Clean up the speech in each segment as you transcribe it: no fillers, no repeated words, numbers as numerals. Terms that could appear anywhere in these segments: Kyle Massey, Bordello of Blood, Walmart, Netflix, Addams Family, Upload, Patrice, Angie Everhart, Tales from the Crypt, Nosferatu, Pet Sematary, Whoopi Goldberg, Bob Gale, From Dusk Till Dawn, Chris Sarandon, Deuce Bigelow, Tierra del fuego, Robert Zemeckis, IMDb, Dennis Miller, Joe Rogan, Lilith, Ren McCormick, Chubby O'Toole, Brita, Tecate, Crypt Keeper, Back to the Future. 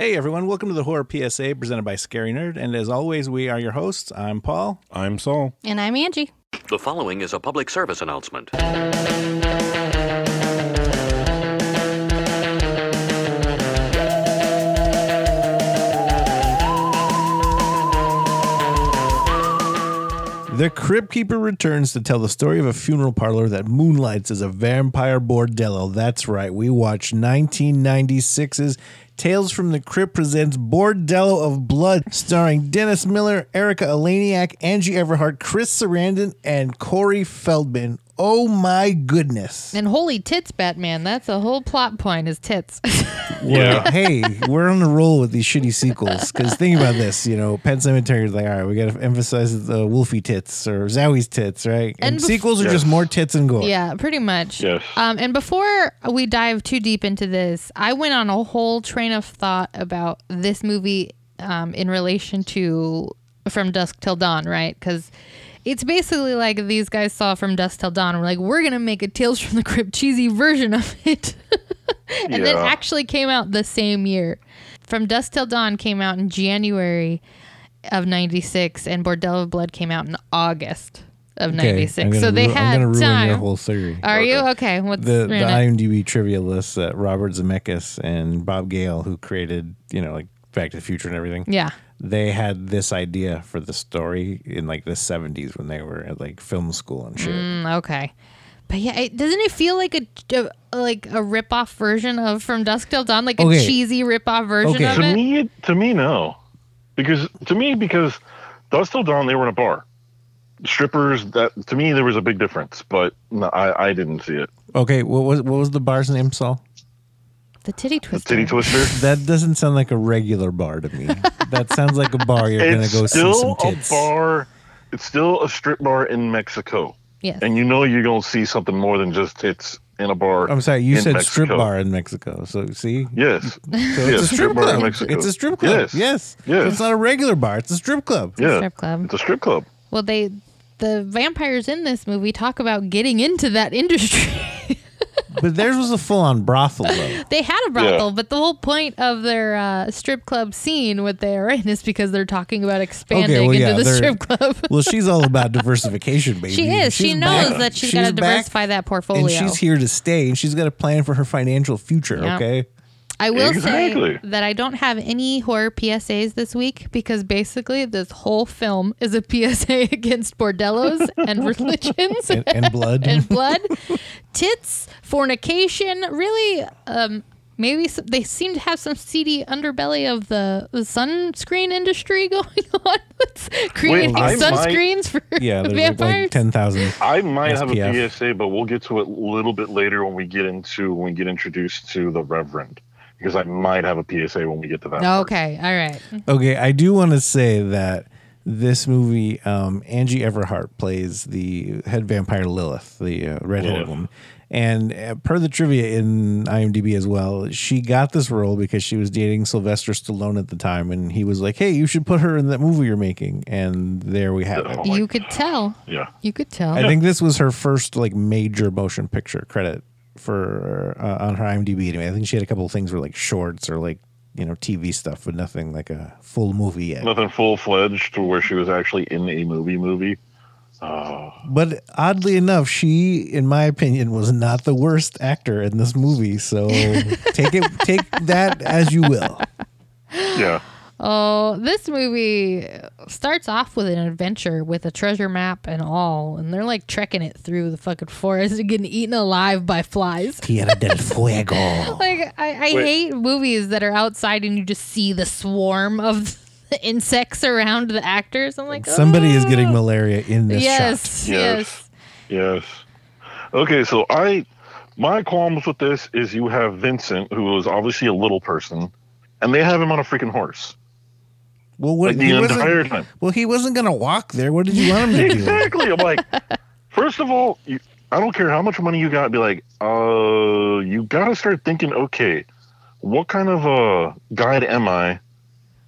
Hey, everyone. Welcome to the Horror PSA presented by Scary Nerd. And as always, we are your hosts. I'm Paul. I'm Saul. And I'm Angie. The following is a public service announcement. The Crypt Keeper returns to tell the story of a funeral parlor that moonlights as a vampire bordello. That's right. We watched 1996's Tales from the Crypt presents Bordello of Blood, starring Dennis Miller, Erica Eleniak, Angie Everhart, Chris Sarandon, and Corey Feldman. Oh my goodness. And holy tits, Batman. That's a whole plot point is tits. Yeah. Hey, we're on the roll with these shitty sequels. Because think about this, you know, Pet Sematary is like, all right, we got to emphasize the Wolfie tits or Zowie's tits, right? And sequels are just more tits and gore. Yeah, pretty much. Yes. And before we dive too deep into this, I went on a whole train of thought about this movie in relation to From Dusk Till Dawn, right? Because it's basically like these guys saw From Dusk Till Dawn and were like, we're going to make a Tales from the Crypt cheesy version of it. And it actually came out the same year. From Dusk Till Dawn came out in January of 96 and Bordello of Blood came out in August of 96. So they had time. I'm going to ruin your whole theory. Are you? Okay. What's the IMDb trivia list that Robert Zemeckis and Bob Gale, who created, you know, like Back to the Future and everything. Yeah. They had this idea for the story in like the 70s when they were at like film school and shit. Okay. But yeah, doesn't it feel like a rip-off version of From Dusk Till Dawn? Like a cheesy rip-off version of it? To me, no. Because Dusk Till Dawn, they were in a bar. Strippers, that to me, there was a big difference. But no, I didn't see it. Okay, what was the bar's name, Saul? The Titty Twister. That doesn't sound like a regular bar to me. That sounds like a bar you're going to go see some tits. It's still a bar. It's still a strip bar in Mexico. Yes. And you know you're going to see something more than just tits in a bar. I'm sorry, you said Mexico. Strip bar in Mexico. So, see? Yes. So it's a strip bar in Mexico. It's a strip club. Yes. So it's not a regular bar. It's a strip club. Yeah. It's a strip club. Well, the vampires in this movie talk about getting into that industry. But theirs was a full-on brothel, though. They had a brothel, but the whole point of their strip club scene, what they're in, is because they're talking about expanding into the strip club. Well, she's all about diversification, baby. She is. She knows that she's got to diversify that portfolio. And she's here to stay, and she's got a plan for her financial future, okay? I will say that I don't have any horror PSAs this week because basically this whole film is a PSA against bordellos and religions. And blood. And blood. Tits, fornication, really, maybe they seem to have some seedy underbelly of the sunscreen industry going on. Creating sunscreens for vampires. Like 10,000. I might SPF. Have a PSA, but we'll get to it a little bit later when we get introduced to the Reverend. Because I might have a PSA when we get to that. Okay, all right. Okay, I do want to say that this movie, Angie Everhart plays the head vampire Lilith, the redheaded woman. And per the trivia in IMDb as well, she got this role because she was dating Sylvester Stallone at the time. And he was like, hey, you should put her in that movie you're making. And there we have it. You could tell. Yeah. You could tell. I think this was her first like major motion picture credit for on her IMDb anyway. I think she had a couple of things were like shorts or like, you know, TV stuff, but nothing like a full movie yet. Nothing full-fledged to where she was actually in a movie. But oddly enough, she, in my opinion, was not the worst actor in this movie. So take that as you will. Yeah. Oh, this movie starts off with an adventure with a treasure map and all, and they're like trekking it through the fucking forest and getting eaten alive by flies. Tierra del fuego. Like I hate movies that are outside and you just see the swarm of the insects around the actors. I'm like, somebody is getting malaria in this shot. Yes. Okay, so my qualms with this is you have Vincent, who is obviously a little person, and they have him on a freaking horse. Well, he wasn't going to walk there. What did you want him to do? Exactly. I'm like, first of all, I don't care how much money you got. Be like, you got to start thinking, okay, what kind of a guide am I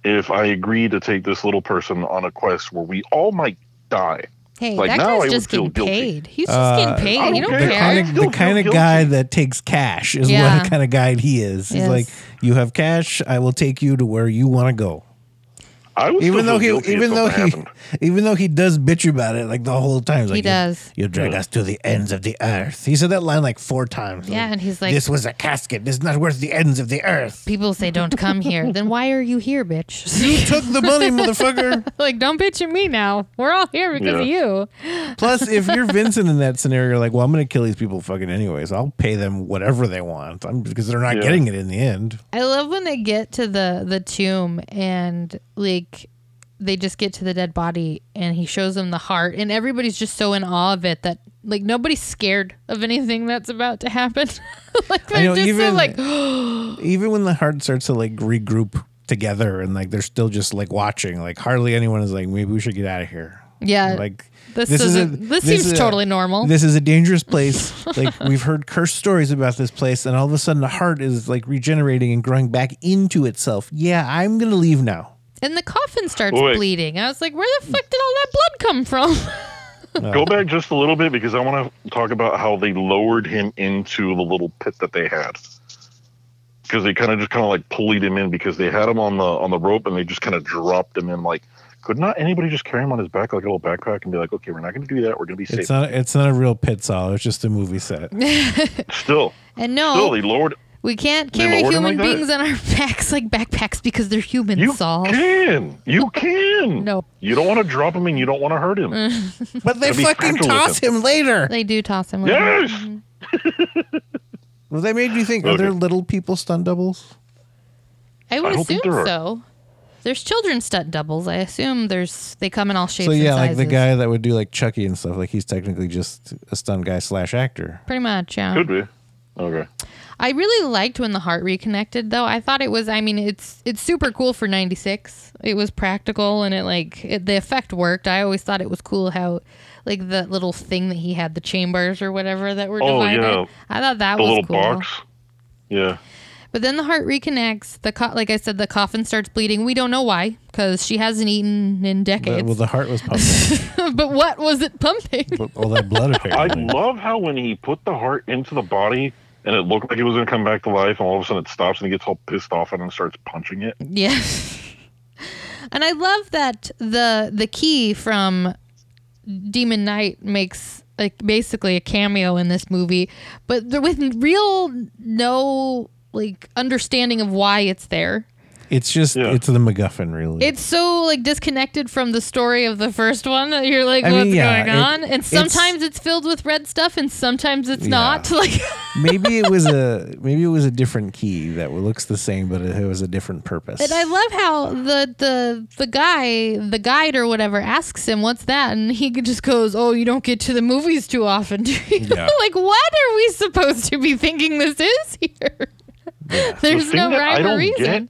if I agree to take this little person on a quest where we all might die? Hey, like, that guy's just getting paid. He's just getting paid. You don't care. The kind of guy that takes cash is what the kind of guy he is. He's like, you have cash, I will take you to where you want to go. Even though he does bitch about it like the whole time. Like, he does. You drag us to the ends of the earth. He said that line like 4 times. Yeah, like, and he's like, this was a casket. This is not worth the ends of the earth. People say don't come here. Then why are you here, bitch? You took the money, motherfucker. Like, don't bitch at me now. We're all here because of you. Plus, if you're Vincent in that scenario, like, well, I'm going to kill these people fucking anyways. I'll pay them whatever they want because they're not getting it in the end. I love when they get to the tomb and like they just get to the dead body and he shows them the heart and everybody's just so in awe of it that like nobody's scared of anything that's about to happen. Like they're so like even when the heart starts to like regroup together and like they're still just like watching, like hardly anyone is like, maybe we should get out of here. Yeah. Like this seems totally normal. This is a dangerous place. Like we've heard cursed stories about this place and all of a sudden the heart is like regenerating and growing back into itself. Yeah, I'm gonna leave now. And the coffin starts bleeding. I was like, where the fuck did all that blood come from? Go back just a little bit because I want to talk about how they lowered him into the little pit that they had. Because they kind of like pulled him in because they had him on the rope and they just kind of dropped him in. Like, could not anybody just carry him on his back like a little backpack and be like, okay, we're not going to do that. We're going to be safe. It's not a real pit, Saul. It's just a movie set. Still, they lowered... We can't carry human beings on our backs like backpacks because they're humans, Saul. You can. No. You don't want to drop him and you don't want to hurt him. But they fucking toss him later. They do toss him later. Yes. Mm-hmm. Well, that made me think, are there little people stunt doubles? I would assume so. There's children stunt doubles. I assume they come in all shapes and sizes. So yeah, like the guy that would do like Chucky and stuff, like he's technically just a stunt guy / actor. Pretty much, yeah. Could be. Okay. I really liked when the heart reconnected, though. I thought it was, I mean, it's super cool for 96. It was practical and the effect worked. I always thought it was cool how, like, that little thing that he had, the chambers or whatever that were divided. Yeah. I thought that was cool. The little box. Yeah. But then the heart reconnects. Like I said, the coffin starts bleeding. We don't know why, because she hasn't eaten in decades. Well, the heart was pumping. But what was it pumping? All that blood. I love how when he put the heart into the body, and it looked like it was going to come back to life, and all of a sudden it stops and he gets all pissed off and starts punching it. Yeah. And I love that the key from Demon Knight makes like basically a cameo in this movie, but with no understanding of why it's there. It's just, it's the MacGuffin, really. It's so, like, disconnected from the story of the first one that you're like, what's going on? And sometimes it's filled with red stuff, and sometimes it's not. Like, maybe it was a different key that looks the same, but it was a different purpose. And I love how the guide or whatever asks him, what's that? And he just goes, oh, you don't get to the movies too often, do you? Yeah. Like, what are we supposed to be thinking this is here? Yeah. There's no rhyme or reason.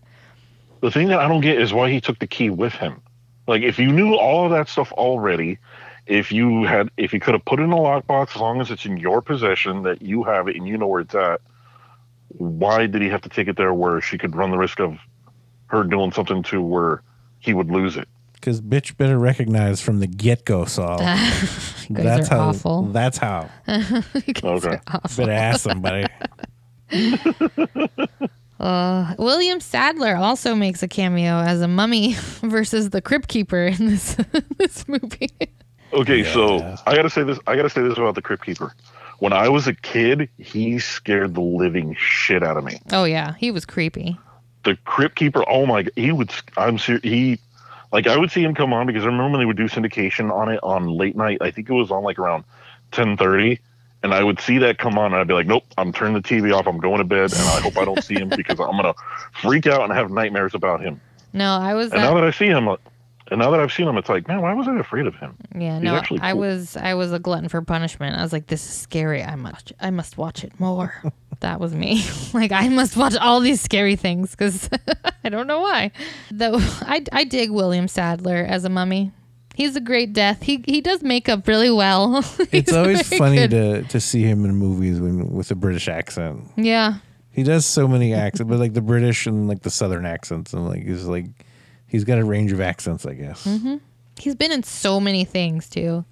The thing that I don't get is why he took the key with him. Like, if you knew all of that stuff already, if you could have put it in a lockbox, as long as it's in your possession, that you have it and you know where it's at, why did he have to take it there where she could run the risk of her doing something to where he would lose it? Because bitch better recognize from the get-go, Saul. Awful. That's how. Okay. Better ask somebody. William Sadler also makes a cameo as a mummy versus the Crypt Keeper in this movie. Okay, so I gotta say this about the Crypt Keeper. When I was a kid, he scared the living shit out of me. Oh yeah, he was creepy. The Crypt Keeper, oh my god, I would see him come on because I remember when they would do syndication on it on late night. I think it was on like around 10:30. And I would see that come on, and I'd be like, nope, I'm turning the TV off, I'm going to bed, and I hope I don't see him because I'm going to freak out and have nightmares about him. No, I was... And now that I've seen him, it's like, man, why was I afraid of him? Yeah, he's actually cool. I was a glutton for punishment. I was like, this is scary. I must watch it more. That was me. Like, I must watch all these scary things because I don't know why. Though I dig William Sadler as a mummy. He's a great death. He does makeup really well. It's always funny to see him in movies with a British accent. Yeah. He does so many accents, but like the British and like the Southern accents, and like he's got a range of accents, I guess. Mm-hmm. He's been in so many things too.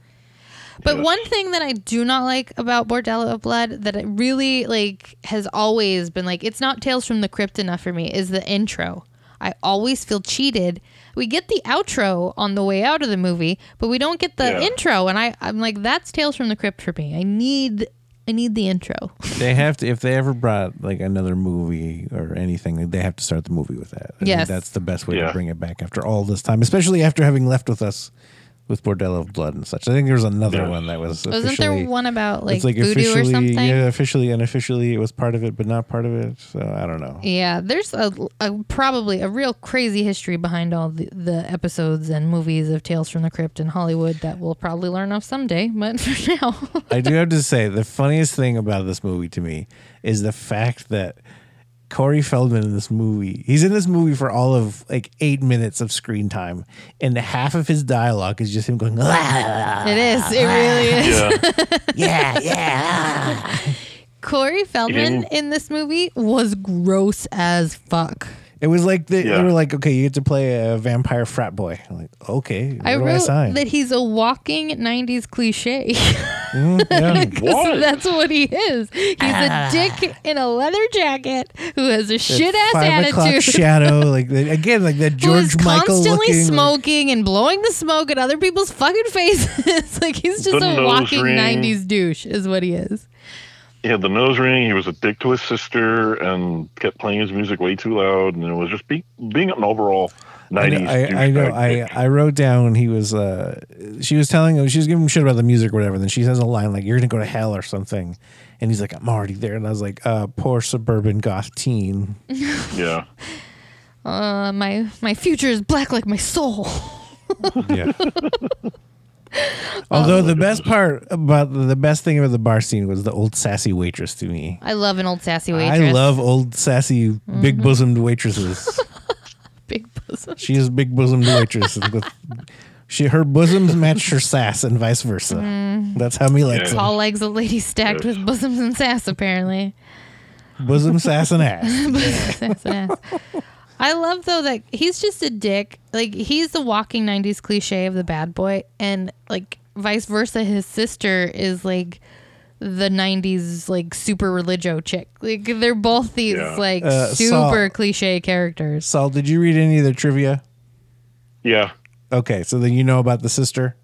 But one thing that I do not like about Bordello of Blood, that it really like has always been like, it's not Tales from the Crypt enough for me, is the intro. I always feel cheated. We get the outro on the way out of the movie, but we don't get the intro. And I'm like, that's Tales from the Crypt for me. I need the intro. They have to, if they ever brought like another movie or anything, they have to start the movie with that. I mean, that's the best way to bring it back after all this time, especially after having left with us with Bordello of Blood and such. I think there was another one that was officially... Wasn't there one about like voodoo or something? Yeah, officially, unofficially, it was part of it, but not part of it. So I don't know. Yeah, there's probably a real crazy history behind all the episodes and movies of Tales from the Crypt in Hollywood that we'll probably learn of someday, but for now... I do have to say, the funniest thing about this movie to me is the fact that Corey Feldman in this movie, he's in this movie for all of like 8 minutes of screen time, and half of his dialogue is just him going, ah, it is, it really is. Corey Feldman in this movie was gross as fuck. It was like they were like, okay, you get to play a vampire frat boy. I'm like, okay, I wrote that he's a walking 90s cliche. That's what he is. He's a dick in a leather jacket who has a shit ass attitude. Shadow, like again, like that George Michael looking. Constantly smoking and blowing the smoke at other people's fucking faces. Like he's just a walking 90s douche, is what he is. He had the nose ring, he was a dick to his sister, and kept playing his music way too loud, and it was just being an overall 90s douchebag. I wrote down he was, she was telling him, she was giving him shit about the music or whatever, and then she says a line like, you're going to go to hell or something, and he's like, I'm already there, and I was like, poor suburban goth teen. Yeah. My future is black like my soul. Yeah. Although the best thing about the bar scene was the old sassy waitress to me. I love an old sassy waitress. I love old sassy big bosomed waitresses. Big bosom. She is big bosomed waitress. Her bosoms match her sass and vice versa. That's how me likes it. Tall legs of ladies stacked with bosoms and sass apparently. Bosom, sass, and ass. Bosom, sass, and ass. I love, though, that he's just a dick. Like, he's the walking 90s cliche of the bad boy. And, like, vice versa, his sister is, like, the 90s, like, super religio chick. Like, they're both these, like, super cliche characters. Saul, did you read any of the trivia? Yeah. Okay, so then you know about the sister?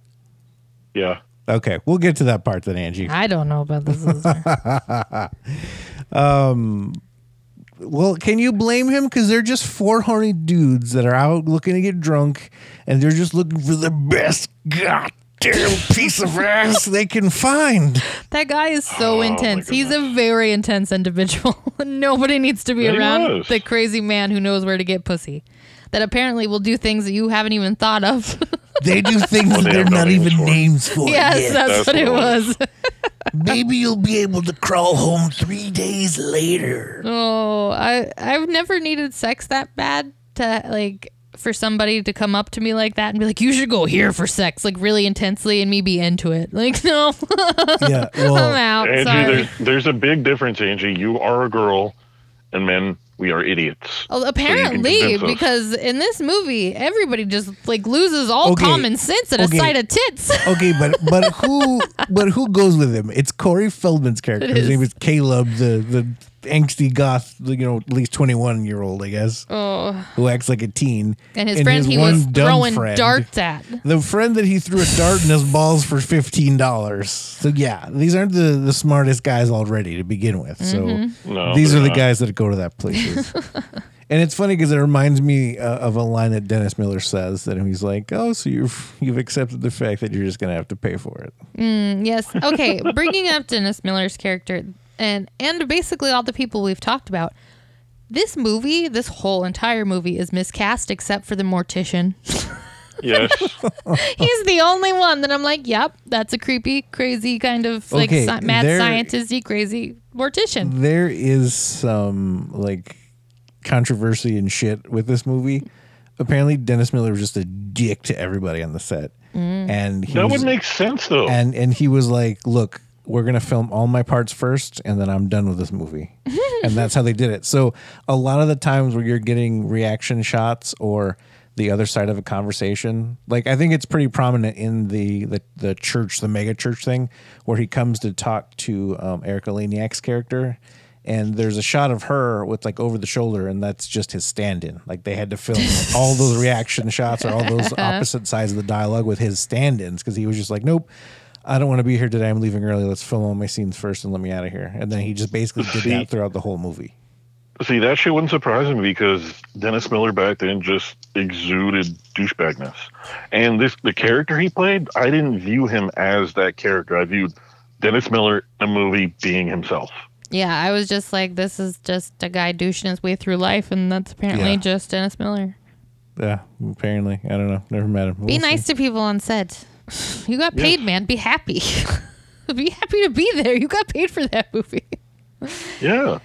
Yeah. Okay, we'll get to that part then, Angie. I don't know about the sister. Well, can you blame him? Because they're just four horny dudes that are out looking to get drunk, and they're just looking for the best goddamn piece of ass they can find. That guy is so intense. He's a very intense individual. Nobody needs to be around the crazy man who knows where to get pussy. That apparently will do things that you haven't even thought of. They do things that they're not even names for. Yes, that's what it was. Maybe you'll be able to crawl home 3 days later. Oh, I've never needed sex that bad to like for somebody to come up to me like that and be like, you should go here for sex, like really intensely, and me be into it. Like, no. Yeah, well, I'm out. Angie, sorry. There's a big difference, Angie. You are a girl, and men, we are idiots. Well, apparently, so because in this movie, everybody just like loses all common sense at a sight of tits. Okay, but who goes with him? It's Corey Feldman's character. His name is Caleb, the angsty goth, you know, at least 21-year-old, I guess, who acts like a teen. And his friend he was throwing darts at. The friend that he threw a dart in his balls for $15. So yeah, these aren't the smartest guys already to begin with. Mm-hmm. So these are the guys that go to that places. And it's funny because it reminds me of a line that Dennis Miller says that he's like, oh, so you've accepted the fact that you're just going to have to pay for it. Yes. Okay, bringing up Dennis Miller's character, and basically all the people we've talked about, this movie, this whole entire movie is miscast except for the mortician. Yes. He's the only one that I'm like, yep, that's a creepy, crazy kind of like mad scientist-y, crazy mortician. There is some like controversy and shit with this movie. Apparently Dennis Miller was just a dick to everybody on the set. And that would make sense though. And he was like, look, we're going to film all my parts first, and then I'm done with this movie. And that's how they did it. So a lot of the times where you're getting reaction shots or the other side of a conversation. Like, I think it's pretty prominent in the church, the mega church thing, where he comes to talk to Erica Eleniak's character. And there's a shot of her with like over the shoulder, and that's just his stand-in. Like they had to film all those reaction shots or all those opposite sides of the dialogue with his stand-ins, because he was just like, nope, I don't want to be here today. I'm leaving early. Let's film all my scenes first and let me out of here. And then he just basically did that throughout the whole movie. See, that shit wouldn't surprise me, because Dennis Miller back then just exuded douchebagness. And the character he played, I didn't view him as that character. I viewed Dennis Miller in a movie being himself. Yeah, I was just like, this is just a guy douching his way through life, and that's apparently just Dennis Miller. Yeah, apparently. I don't know. Never met him. Be nice to people on set. You got paid, man. Be happy. Be happy to be there. You got paid for that movie. Yeah.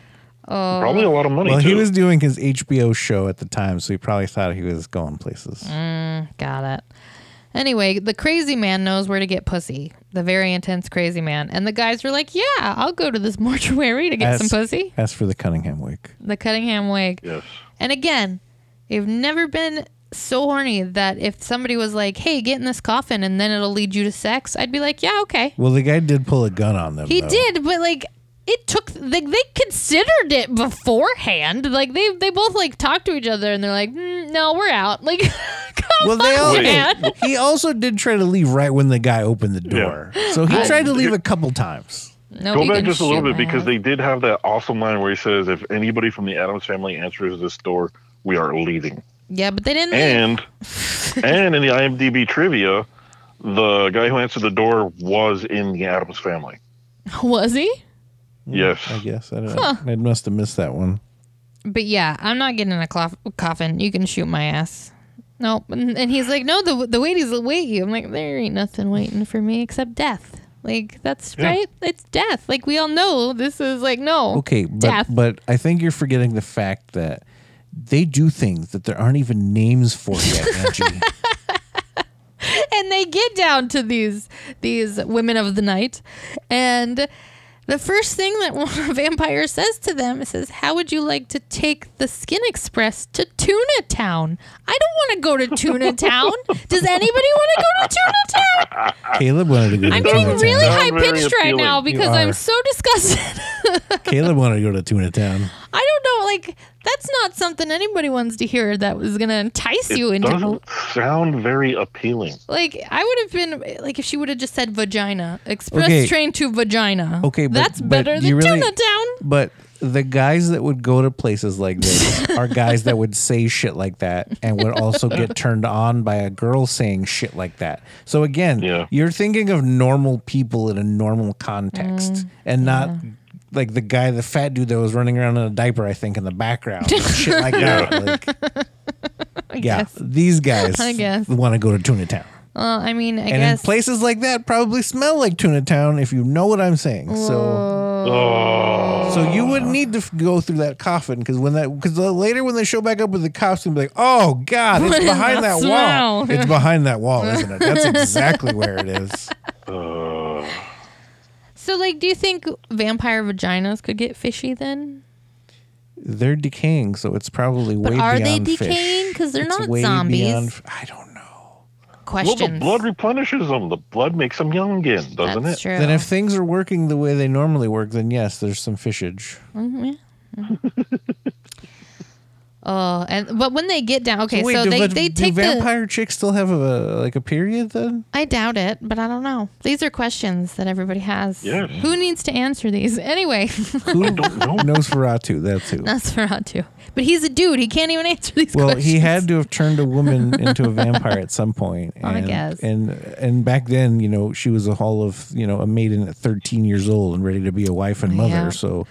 Probably a lot of money, too. He was doing his HBO show at the time, so he probably thought he was going places. Got it. Anyway, the crazy man knows where to get pussy. The very intense crazy man. And the guys were like, yeah, I'll go to this mortuary to get some pussy. As for the Cunningham wig. The Cunningham wig. Yes. And again, they've never been so horny that if somebody was like, hey, get in this coffin and then it'll lead you to sex, I'd be like, yeah, okay. Well, the guy did pull a gun on them. He did, but like... It took, they considered it beforehand. Like they both like talked to each other and they're like, no, we're out. Like, come on, man. He also did try to leave right when the guy opened the door. Yeah. So he tried to leave a couple times. Go back just a little bit, because they did have that awesome line where he says, if anybody from the Addams family answers this door, we are leaving. Yeah, but they didn't. And in the IMDb trivia, the guy who answered the door was in the Addams family. Was he? Yes. I guess. I don't know. I must have missed that one. But yeah, I'm not getting in a coffin. You can shoot my ass. Nope. And he's like, no, the waities will wait you. I'm like, there ain't nothing waiting for me except death. Like, that's right. It's death. Like, we all know this is like, no. Okay. But I think you're forgetting the fact that they do things that there aren't even names for yet, Angie. And they get down to these women of the night, and... The first thing that one vampire says to them is, how would you like to take the Skin Express to Tuna Town? I don't want to go to Tuna Town. Does anybody want to go to Tuna Town? Caleb wanted to go to Tuna Town. I'm getting really high-pitched right now because I'm so disgusted. Caleb wanted to go to Tuna Town. I don't know. Like, that's not something anybody wants to hear that was going to entice you into. It doesn't sound very appealing. Like, I would have been, like, if she would have just said vagina. Express train to vagina. Okay, but that's better than Tuna Town. But the guys that would go to places like this are guys that would say shit like that and would also get turned on by a girl saying shit like that. So, again, you're thinking of normal people in a normal context and not... Like the guy, the fat dude that was running around in a diaper, I think, in the background. Shit like that. Like, these guys want to go to Tuna Town. Well, I mean, I guess. And places like that probably smell like Tuna Town, if you know what I'm saying. So you wouldn't need to go through that coffin, because later when they show back up with the cops, they'll be like, oh, God, it's behind that wall. It's behind that wall, isn't it? That's exactly where it is. So, like, do you think vampire vaginas could get fishy then? They're decaying, so it's probably way beyond fish. Are they decaying? Because they're not zombies. I don't know. Questions. Well, the blood replenishes them. The blood makes them young again, doesn't it? That's true. Then if things are working the way they normally work, then yes, there's some fishage. But when they get down, they take the... Do vampire chicks still have a period then? I doubt it, but I don't know. These are questions that everybody has. Yeah. Who needs to answer these? Anyway. Who don't know? Nosferatu, that's who. Nosferatu. But he's a dude. He can't even answer these questions. Well, he had to have turned a woman into a vampire at some point. And, I guess. And back then, she was a maiden at 13 years old and ready to be a wife and mother, so...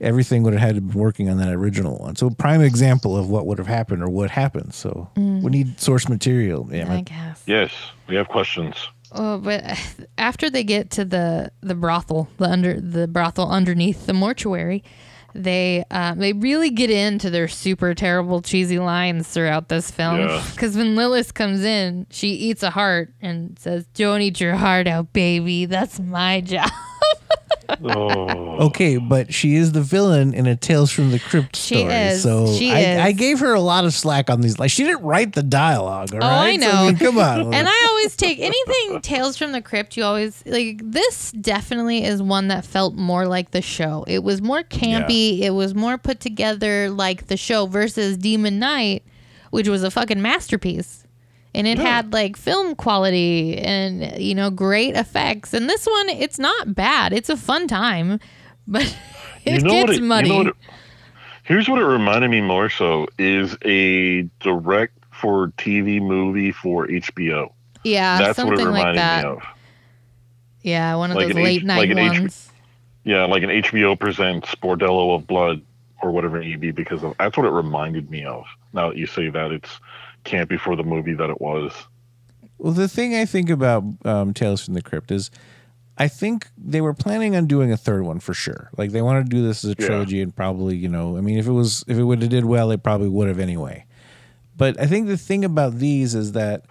Everything would have had to be working on that original one. So prime example of what would have happened or what happened. So we need source material. Yeah, I guess. Yes, we have questions. Oh, but after they get to the brothel, the brothel underneath the mortuary, they really get into their super terrible cheesy lines throughout this film. Because when Lilith comes in, she eats a heart and says, "Don't eat your heart out, baby. That's my job." Oh. Okay, but she is the villain in a Tales from the Crypt story. She is. So I gave her a lot of slack on these. Like, she didn't write the dialogue, all right? I know. So, I mean, come on. And I always take anything Tales from the Crypt, you always like this definitely is one that felt more like the show. It was more campy, it was more put together like the show versus Demon Knight, which was a fucking masterpiece. And it had like film quality and, you know, great effects. And this one, it's not bad. It's a fun time, but it gets muddy. Here's what it reminded me more so is a direct for TV movie for HBO. Yeah, that's something what it reminded like that. Me of. Yeah, one of like those late night ones. Like an HBO presents Bordello of Blood or whatever it be because of. That's what it reminded me of. Now that you say that, it's can't be for the movie that it was. Well, the thing I think about Tales from the Crypt is I think they were planning on doing a third one for sure. Like they wanted to do this as a trilogy and probably, you know, I mean, if it would have did well, it probably would have anyway. But I think the thing about these is that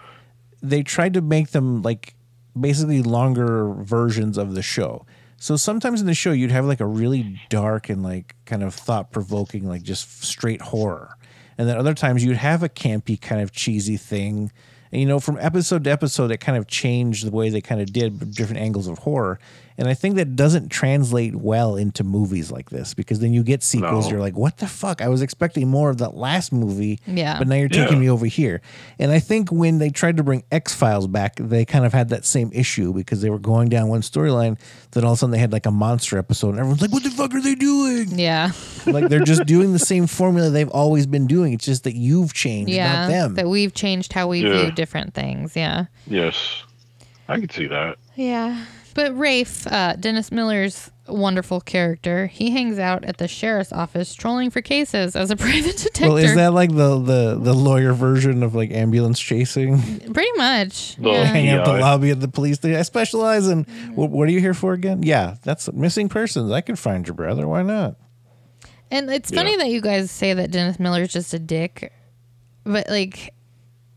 they tried to make them like basically longer versions of the show. So sometimes in the show you'd have like a really dark and like kind of thought-provoking, like just straight horror. And then other times you'd have a campy kind of cheesy thing. And, you know, from episode to episode, it kind of changed the way they kind of did different angles of horror. And I think that doesn't translate well into movies like this because then you get sequels. No. You're like, what the fuck? I was expecting more of that last movie, but now you're taking me over here. And I think when they tried to bring X-Files back, they kind of had that same issue because they were going down one storyline. Then all of a sudden they had like a monster episode and everyone's like, what the fuck are they doing? Yeah. Like they're just doing the same formula they've always been doing. It's just that you've changed, not them. That we've changed how we view different things. Yeah. Yes. I could see that. Yeah. But Rafe, Dennis Miller's wonderful character, he hangs out at the sheriff's office trolling for cases as a private detective. Well, is that like the lawyer version of like ambulance chasing? Pretty much. Hang out the lobby at the police station. I specialize in, what are you here for again? Yeah, that's missing persons. I could find your brother. Why not? And it's funny that you guys say that Dennis Miller's just a dick, but like...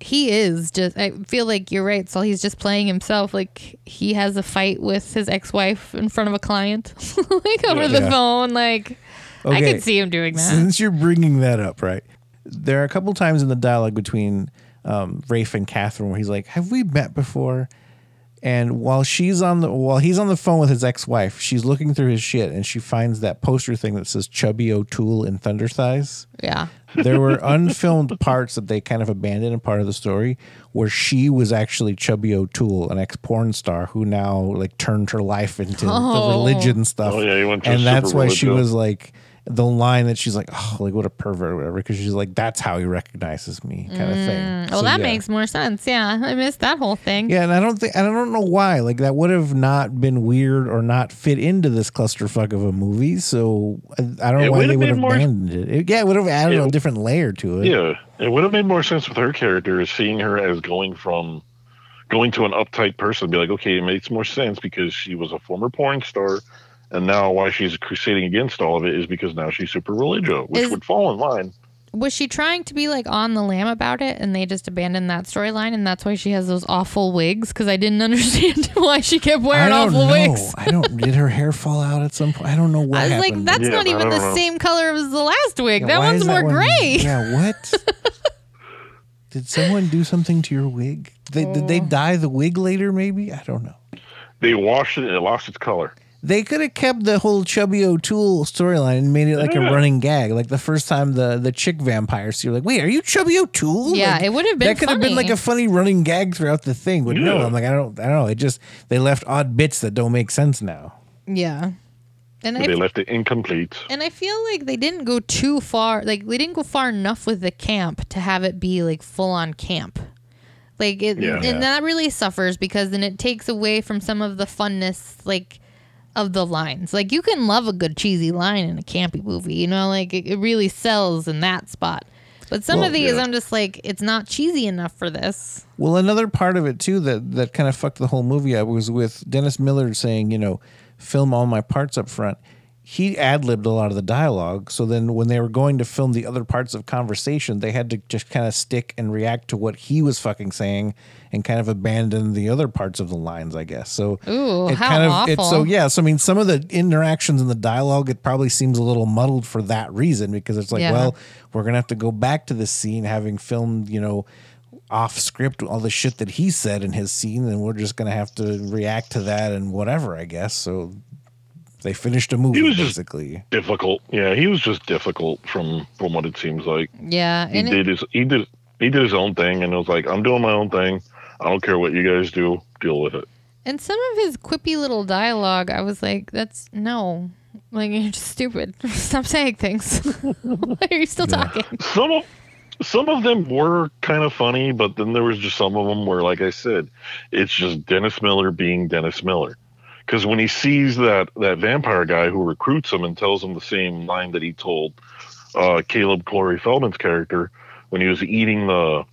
He is just, I feel like you're right, Saul. He's just playing himself. Like, he has a fight with his ex-wife in front of a client, like over the phone. Like, okay. I could see him doing that. Since you're bringing that up, right? There are a couple times in the dialogue between Rafe and Catherine where he's like, have we met before? And while he's on the phone with his ex-wife, she's looking through his shit and she finds that poster thing that says Chubby O'Toole and Thunder Thighs. Yeah. There were unfilmed parts that they kind of abandoned in part of the story where she was actually Chubby O'Toole, an ex-porn star who now like turned her life into the religion stuff. Oh yeah, you went to and that's why religion. She was like the line that she's like, oh, like what a pervert or whatever, because she's like, that's how he recognizes me kind of thing. Well, so, that makes more sense. Yeah, I missed that whole thing. Yeah, and I don't know why. Like that would have not been weird or not fit into this clusterfuck of a movie. So I don't know why they would have abandoned it. Yeah, it would have added a different layer to it. Yeah, it would have made more sense with her character, seeing her as going to an uptight person. Be like, okay, it makes more sense because she was a former porn star. And now why she's crusading against all of it is because now she's super religio, which would fall in line. Was she trying to be like on the lam about it and they just abandoned that storyline and that's why she has those awful wigs? Because I didn't understand why she kept wearing awful wigs. I don't know. Did her hair fall out at some point? I don't know what happened. I was happened. Like, that's not even the same color as the last wig. Yeah, that one's more gray. Yeah, what? Did someone do something to your wig? Did they dye the wig later maybe? I don't know. They washed it and it lost its color. They could have kept the whole Chubby O'Toole storyline and made it like a running gag. Like the first time the chick vampires, so you're like, wait, are you Chubby O'Toole? Yeah, like, it would have been that could have been like a funny running gag throughout the thing. But no, I'm like, I don't know. It just, they left odd bits that don't make sense now. Yeah. And they left it incomplete. And I feel like they didn't go too far. Like they didn't go far enough with the camp to have it be like full on camp. Like it, and that really suffers because then it takes away from some of the funness, like, of the lines. Like you can love a good cheesy line in a campy movie, you know, like it really sells in that spot. But some of these I'm just like, it's not cheesy enough for this. Well, another part of it too that kind of fucked the whole movie up was with Dennis Miller saying, you know, film all my parts up front. he ad-libbed a lot of the dialogue. So then when they were going to film the other parts of conversation, they had to just kind of stick and react to what he was fucking saying and kind of abandon the other parts of the lines, I guess. So Ooh, how awful. So, yeah. So, I mean, some of the interactions in the dialogue, it probably seems a little muddled for that reason, because it's like, well, we're going to have to go back to this scene having filmed, you know, off script, all the shit that he said in his scene. And we're just going to have to react to that and whatever, I guess. So they finished a movie. He was basically just difficult. Yeah, he was just difficult from what it seems like. Yeah, and he did his own thing, and it was like, I'm doing my own thing. I don't care what you guys do. Deal with it. And some of his quippy little dialogue, I was like, that's no, like, you're just stupid. Stop saying things. Why are you still talking? Some of them were kind of funny, but then there was just some of them where, like I said, it's just Dennis Miller being Dennis Miller. Because when he sees that vampire guy who recruits him and tells him the same line that he told Caleb Corey Feldman's character when he was eating the,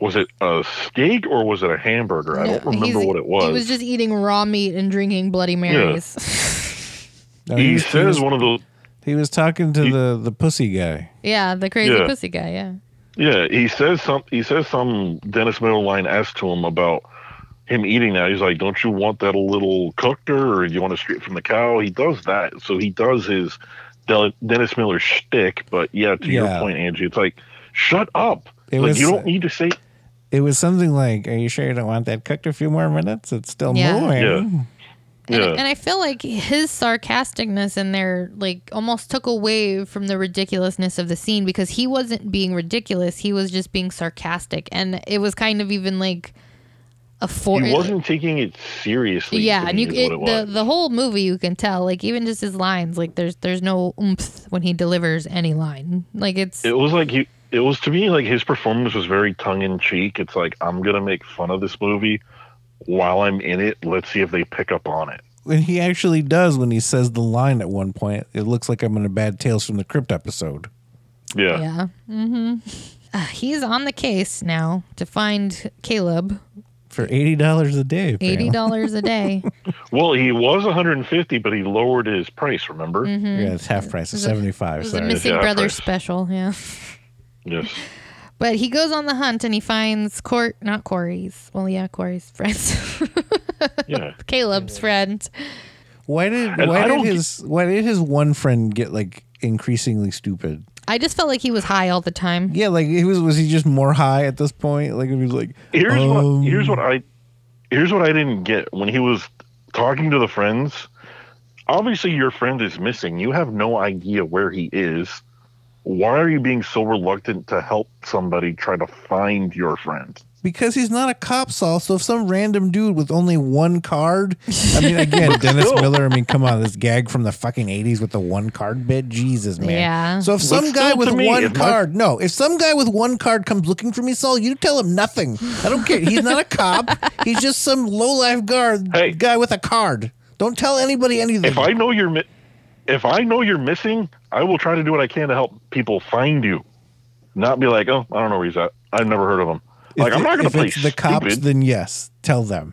was it a steak or was it a hamburger? No, I don't remember what it was. He was just eating raw meat and drinking Bloody Marys. Yeah. He says one of those. He was talking to the pussy guy. Yeah, the crazy pussy guy. Yeah. Yeah, he says some Dennis Miller line asked to him about him eating that. He's like, don't you want that a little cooked, or do you want it straight from the cow? He does that. So he does his Dennis Miller shtick. But yeah, to your point, Angie, it's like, shut up. You don't need to say. It was something like, are you sure you don't want that cooked a few more minutes? It's still moving. Yeah. And I feel like his sarcasticness in there, like, almost took away from the ridiculousness of the scene, because he wasn't being ridiculous. He was just being sarcastic. And it was kind of even like, he wasn't taking it seriously. Yeah, and the whole movie, you can tell, like, even just his lines, like, there's no oomph when he delivers any line. Like, it was to me like his performance was very tongue in cheek. It's like, I'm gonna make fun of this movie while I'm in it. Let's see if they pick up on it. And he actually does when he says the line at one point. It looks like I'm in a bad Tales from the Crypt episode. Yeah. Yeah. Mm-hmm. He's on the case now to find Caleb. For $80 a day. Apparently. $80 a day. Well, he was $150, but he lowered his price, remember? Mm-hmm. Yeah, it's half price. It's $75. It's a Missing Brothers special, yeah. Yes. But he goes on the hunt, and he finds Corey's friends. Yeah. Caleb's friend. Why did his one friend get, like, increasingly stupid? I just felt like he was high all the time. Yeah, like, was he just more high at this point? Like, it was like, here's what I didn't get when he was talking to the friends. Obviously, your friend is missing. You have no idea where he is. Why are you being so reluctant to help somebody try to find your friend? Because he's not a cop, Saul. So if some random dude with only one card, I mean, again, Dennis Miller, I mean, come on, this gag from the fucking 80s with the one card bit. Jesus, man. Yeah. So if some guy with one card, if some guy with one card comes looking for me, Saul, you tell him nothing. I don't care. He's not a cop. He's just some low-life guy with a card. Don't tell anybody anything. If I know you're missing, I will try to do what I can to help people find you. Not be like, oh, I don't know where he's at. I've never heard of him. Like, I'm not going to play stupid. If it's the cops, then yes, tell them.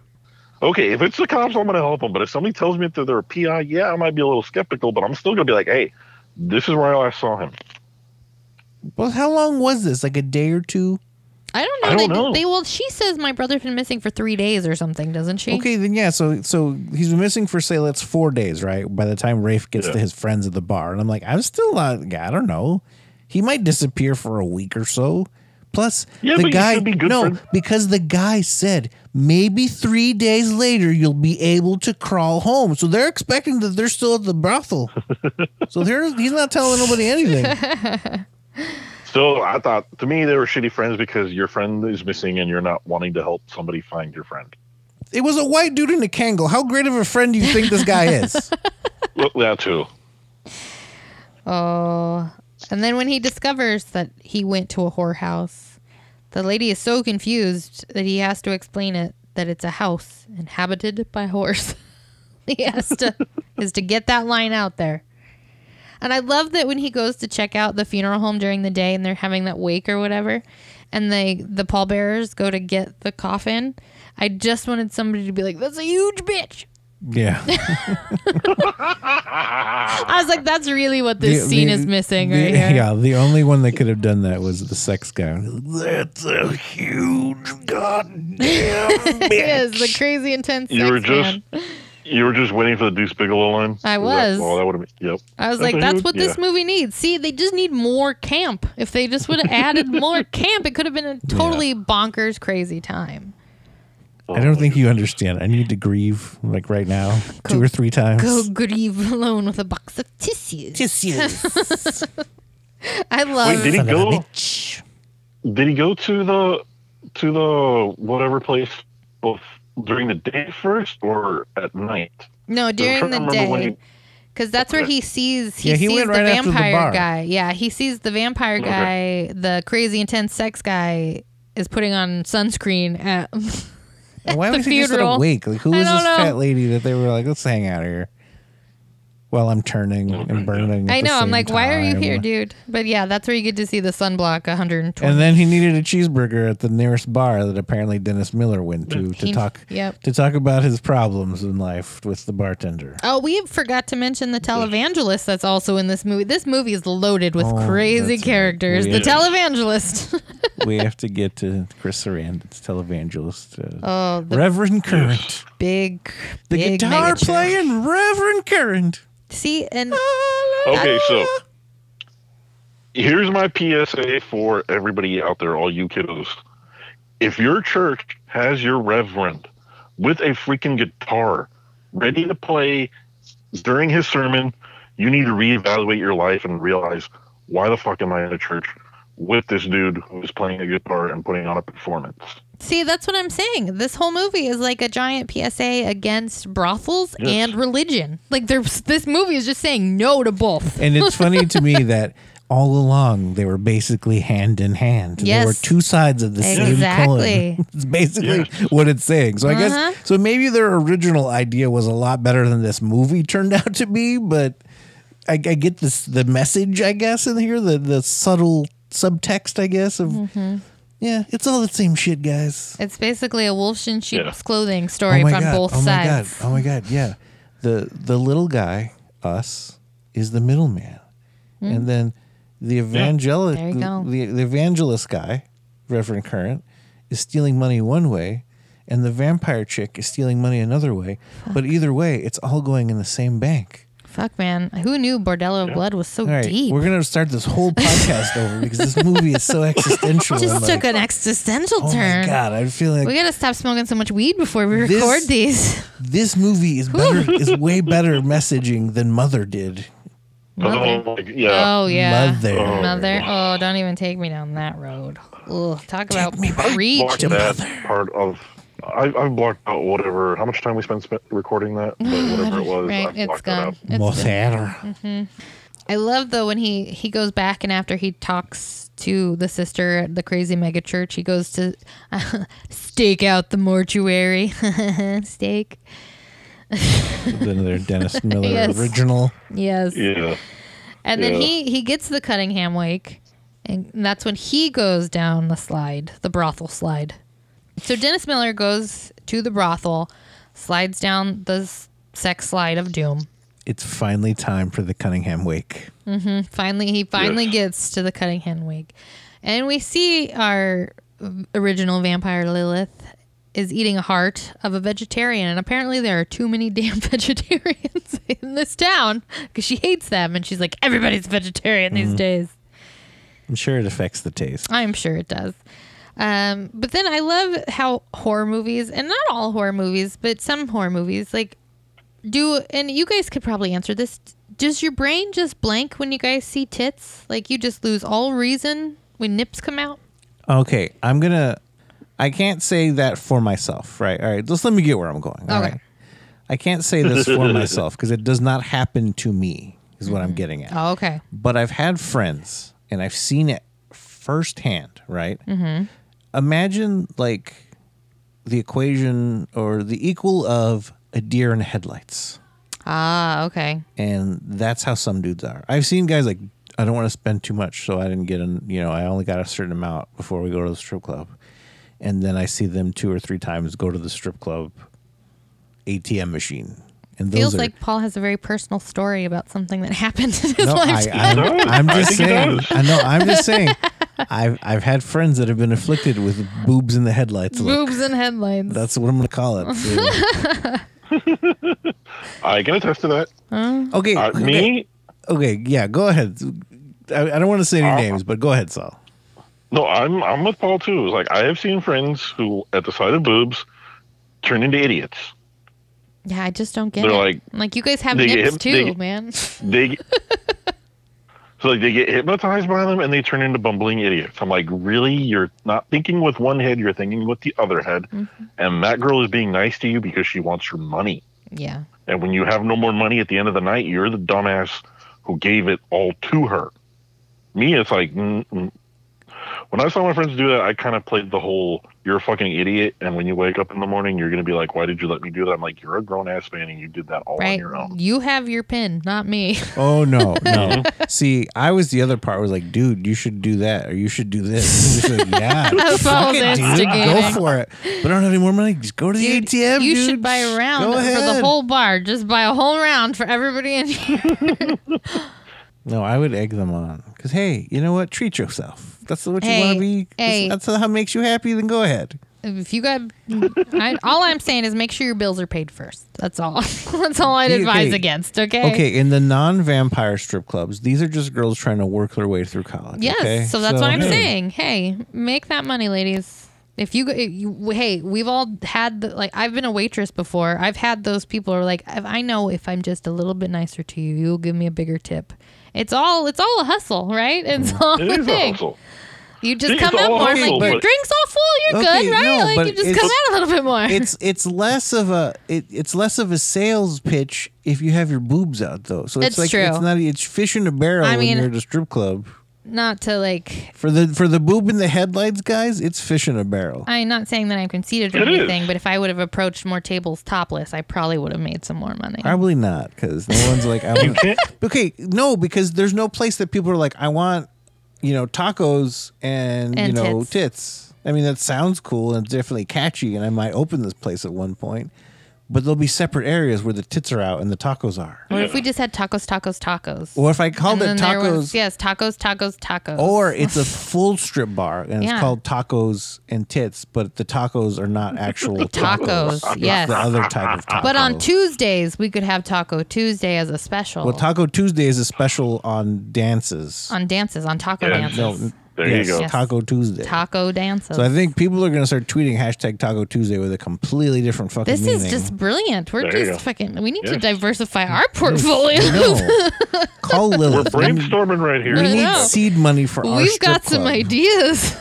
Okay, if it's the cops, I'm going to help them. But if somebody tells me that they're a PI, I might be a little skeptical. But I'm still going to be like, hey, this is where I last saw him. Well, how long was this? Like a day or two? I don't know. She says my brother's been missing for 3 days or something, doesn't she? Okay, then yeah. So he's been missing for, say, that's 4 days, right? By the time Rafe gets to his friends at the bar. And I'm like, I'm still not, I don't know. He might disappear for a week or so. Plus, the guy, because the guy said maybe 3 days later you'll be able to crawl home. So they're expecting that they're still at the brothel. So he's not telling nobody anything. So I thought, to me, they were shitty friends because your friend is missing and you're not wanting to help somebody find your friend. It was a white dude in a Kangol. How great of a friend do you think this guy is? Look, that too. Oh. And then when he discovers that he went to a whorehouse, the lady is so confused that he has to explain it, that it's a house inhabited by whores. He has to get that line out there. And I love that when he goes to check out the funeral home during the day and they're having that wake or whatever, and the pallbearers go to get the coffin, I just wanted somebody to be like, that's a huge bitch. Yeah. I was like, that's really what this scene is missing right here. Yeah, the only one that could have done that was the sex guy. That's a huge goddamn bitch. Yes, the crazy intense sex man. You were just waiting for the Deuce Bigelow line? I was. That would have been, yep. I was like, that's what this movie needs. See, they just need more camp. If they just would have added more camp, it could have been a totally bonkers, crazy time. I don't think you understand. I need to grieve like right now, go, 2 or 3 times. Go grieve alone with a box of tissues. Tissues. I love. Wait, did he go to the whatever place both during the day first or at night? No, during the day, because that's where he sees the vampire guy. Yeah, he sees the vampire guy. The crazy intense sex guy is putting on sunscreen at. And why was he just awake? Like, who is this fat lady that they were like, let's hang out here while I'm turning and burning? I know. I'm like, why are you here, dude? But yeah, that's where you get to see the sunblock 120. And then he needed a cheeseburger at the nearest bar that apparently Dennis Miller went to talk about his problems in life with the bartender. Oh, we forgot to mention the televangelist that's also in this movie. This movie is loaded with crazy characters. Right. The televangelist. We have to get to Chris Sarandon's televangelist. Reverend Current. Big guitar playing Reverend Current. See, and... Okay, so here's my PSA for everybody out there, all you kiddos. If your church has your reverend with a freaking guitar ready to play during his sermon, you need to reevaluate your life and realize, why the fuck am I in a church with this dude who's playing a guitar and putting on a performance? See, that's what I'm saying. This whole movie is like a giant PSA against brothels and religion. Like, this movie is just saying no to both. And it's funny to me that all along they were basically hand in hand. Yes. There were two sides of the same coin. It's basically what it's saying. So I guess, so maybe their original idea was a lot better than this movie turned out to be, but I get the message, I guess, in here, the subtle subtext, I guess, of... Mm-hmm. Yeah, it's all the same shit, guys. It's basically a wolves in sheep's clothing story on both sides. Oh my god, yeah. The little guy, us, is the middleman. Mm. And then the evangelist guy, Reverend Current, is stealing money one way, and the vampire chick is stealing money another way. Fuck. But either way, it's all going in the same bank. Fuck, man. Who knew Bordello of Blood was so deep? We're going to start this whole podcast over because this movie is so existential. It just took an existential turn. Oh, my God. I feel like... We got to stop smoking so much weed before we record these. This movie is better, is way better messaging than Mother did. Mother? Oh, yeah. Mother. Oh, don't even take me down that road. Ugh, about preach to Mother. Part of... I've blocked out whatever. How much time we spent recording that? But whatever it was, right. It's gone. I love though when he goes back and after he talks to the sister at the crazy mega church, he goes to stake out the mortuary. Stake. Another Dennis Miller original. Yes. Yeah. And then he gets the Cunningham Wake, and that's when he goes down the slide, the brothel slide. So Dennis Miller goes to the brothel, slides down the sex slide of doom. It's finally time for the Cunningham Wake. Mm-hmm. He finally gets to the Cunningham Wake. And we see our original vampire Lilith is eating a heart of a vegetarian. And apparently there are too many damn vegetarians in this town because she hates them. And she's like, everybody's vegetarian these days. I'm sure it affects the taste. I'm sure it does. But then I love how horror movies, and not all horror movies, but some horror movies, like, and you guys could probably answer this. Does your brain just blank when you guys see tits? Like, you just lose all reason when nips come out? Okay, I can't say that for myself, right? All right, just let me get where I'm going. All right. I can't say this for myself because it does not happen to me, is what I'm getting at. Oh, okay. But I've had friends, and I've seen it firsthand, right? Mm-hmm. Imagine like the equation or the equal of a deer in headlights. Ah, okay. And that's how some dudes are. I've seen guys like, I don't want to spend too much, so I didn't get in, I only got a certain amount before we go to the strip club. And then I see them 2 or 3 times go to the strip club ATM machine And feels like Paul has a very personal story about something that happened in his lifetime. I'm just saying. I've had friends that have been afflicted with boobs in the headlights. Boobs in headlights. That's what I'm going to call it. So. I can attest to that. Okay. Me? Okay. Yeah. Go ahead. I don't want to say any names, but go ahead, Saul. No, I'm with Paul too. Like, I have seen friends who, at the sight of boobs, turn into idiots. Yeah, I just don't get it. Like you guys have nips too, man. So like they get hypnotized by them and they turn into bumbling idiots. I'm like, really? You're not thinking with one head, you're thinking with the other head. Mm-hmm. And that girl is being nice to you because she wants your money. Yeah. And when you have no more money at the end of the night, you're the dumbass who gave it all to her. Me, it's like, when I saw my friends do that, I kind of played the whole, you're a fucking idiot, and when you wake up in the morning, you're going to be like, why did you let me do that? I'm like, you're a grown-ass man, and you did that all on your own. You have your pin, not me. Oh, no. See, I was the other part. I was like, dude, you should do that, or you should do this. And like, yeah, fuck it, dude. Go for it. But I don't have any more money. Just go to the ATM, You should buy a round for the whole bar. Just buy a whole round for everybody in here. No, I would egg them on. Because, hey, you know what? Treat yourself. That's what you want to be. Hey. That's how it makes you happy. Then go ahead. If you got, all I'm saying is make sure your bills are paid first. That's all. That's all I'd advise against, okay? Okay, in the non-vampire strip clubs, these are just girls trying to work their way through college. Yes, okay? So that's what I'm saying. Hey, make that money, ladies. Hey, we've all had, I've been a waitress before. I've had those people who are like, I know if I'm just a little bit nicer to you, you'll give me a bigger tip. It's all a hustle, right? It's all a hustle. You just come out more. Drinks all full, you're good, right? You just come out a little bit more. It's less of a sales pitch if you have your boobs out, though. So it's true. It's fish in a barrel when you're at a strip club. Not to for the boob in the headlights guys, it's fish in a barrel. I'm not saying that I'm conceited or anything, but if I would have approached more tables topless, I probably would have made some more money. Probably not, because no one's like, because there's no place that people are like, I want, tacos and tits. I mean, that sounds cool and definitely catchy, and I might open this place at one point. But there'll be separate areas where the tits are out and the tacos are. What if we just had tacos? Or if I called it tacos. Yes, tacos. Or it's a full strip bar and it's called tacos and tits, but the tacos are not actual tacos. Tacos, yes. The other type of tacos. But on Tuesdays, we could have Taco Tuesday as a special. Well, Taco Tuesday is a special on dances. On taco dances. No, you go. Yes. Taco Tuesday. Taco dances. So I think people are going to start tweeting # Taco Tuesday with a completely different fucking meaning. This is just brilliant. We need to diversify our portfolio. Call Lily. We're brainstorming right here. We need seed money for our strip club. We've got some ideas.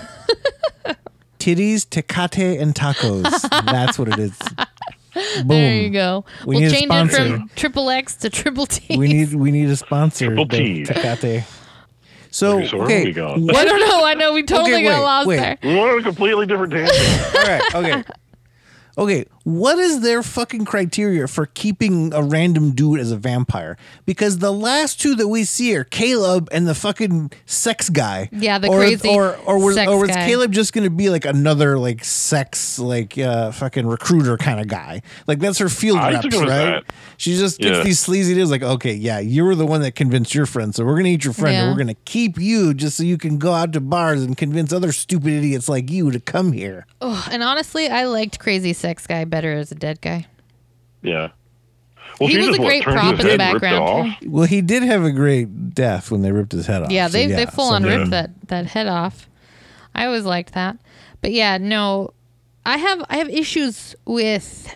Titties, tecate, and tacos. That's what it is. Boom. There you go. We'll change it from triple X to triple T. We need a sponsor. Triple T. Tecate. So, okay. I don't know. I know we totally got lost there. We wanted a completely different tangent. All right. Okay. What is their fucking criteria for keeping a random dude as a vampire? Because the last two that we see are Caleb and the fucking sex guy. Yeah, crazy. Or was Caleb just going to be another sex fucking recruiter kind of guy? That's her field reps, right? She just gets these sleazy dudes. You were the one that convinced your friend, so we're going to eat your friend, and we're going to keep you just so you can go out to bars and convince other stupid idiots like you to come here. Oh, and honestly, I liked crazy sex guy better as a dead guy. Yeah. Well, he was a great prop in the background. Well, he did have a great death when they ripped his head off. Yeah, they full on ripped that head off. I always liked that. But yeah, no, I have issues with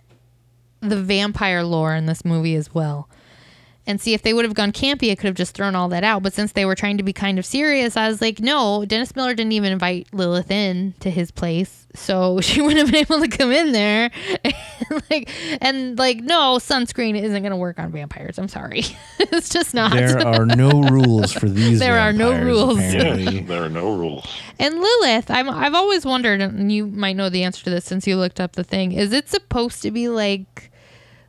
the vampire lore in this movie as well. And see, if they would have gone campy, I could have just thrown all that out. But since they were trying to be kind of serious, I was like, no, Dennis Miller didn't even invite Lilith in to his place. So she wouldn't have been able to come in there. No, sunscreen isn't going to work on vampires. I'm sorry. It's just not. There are no rules for these There are no rules. Yes, there are no rules. And Lilith, I've always wondered, and you might know the answer to this since you looked up the thing, is it supposed to be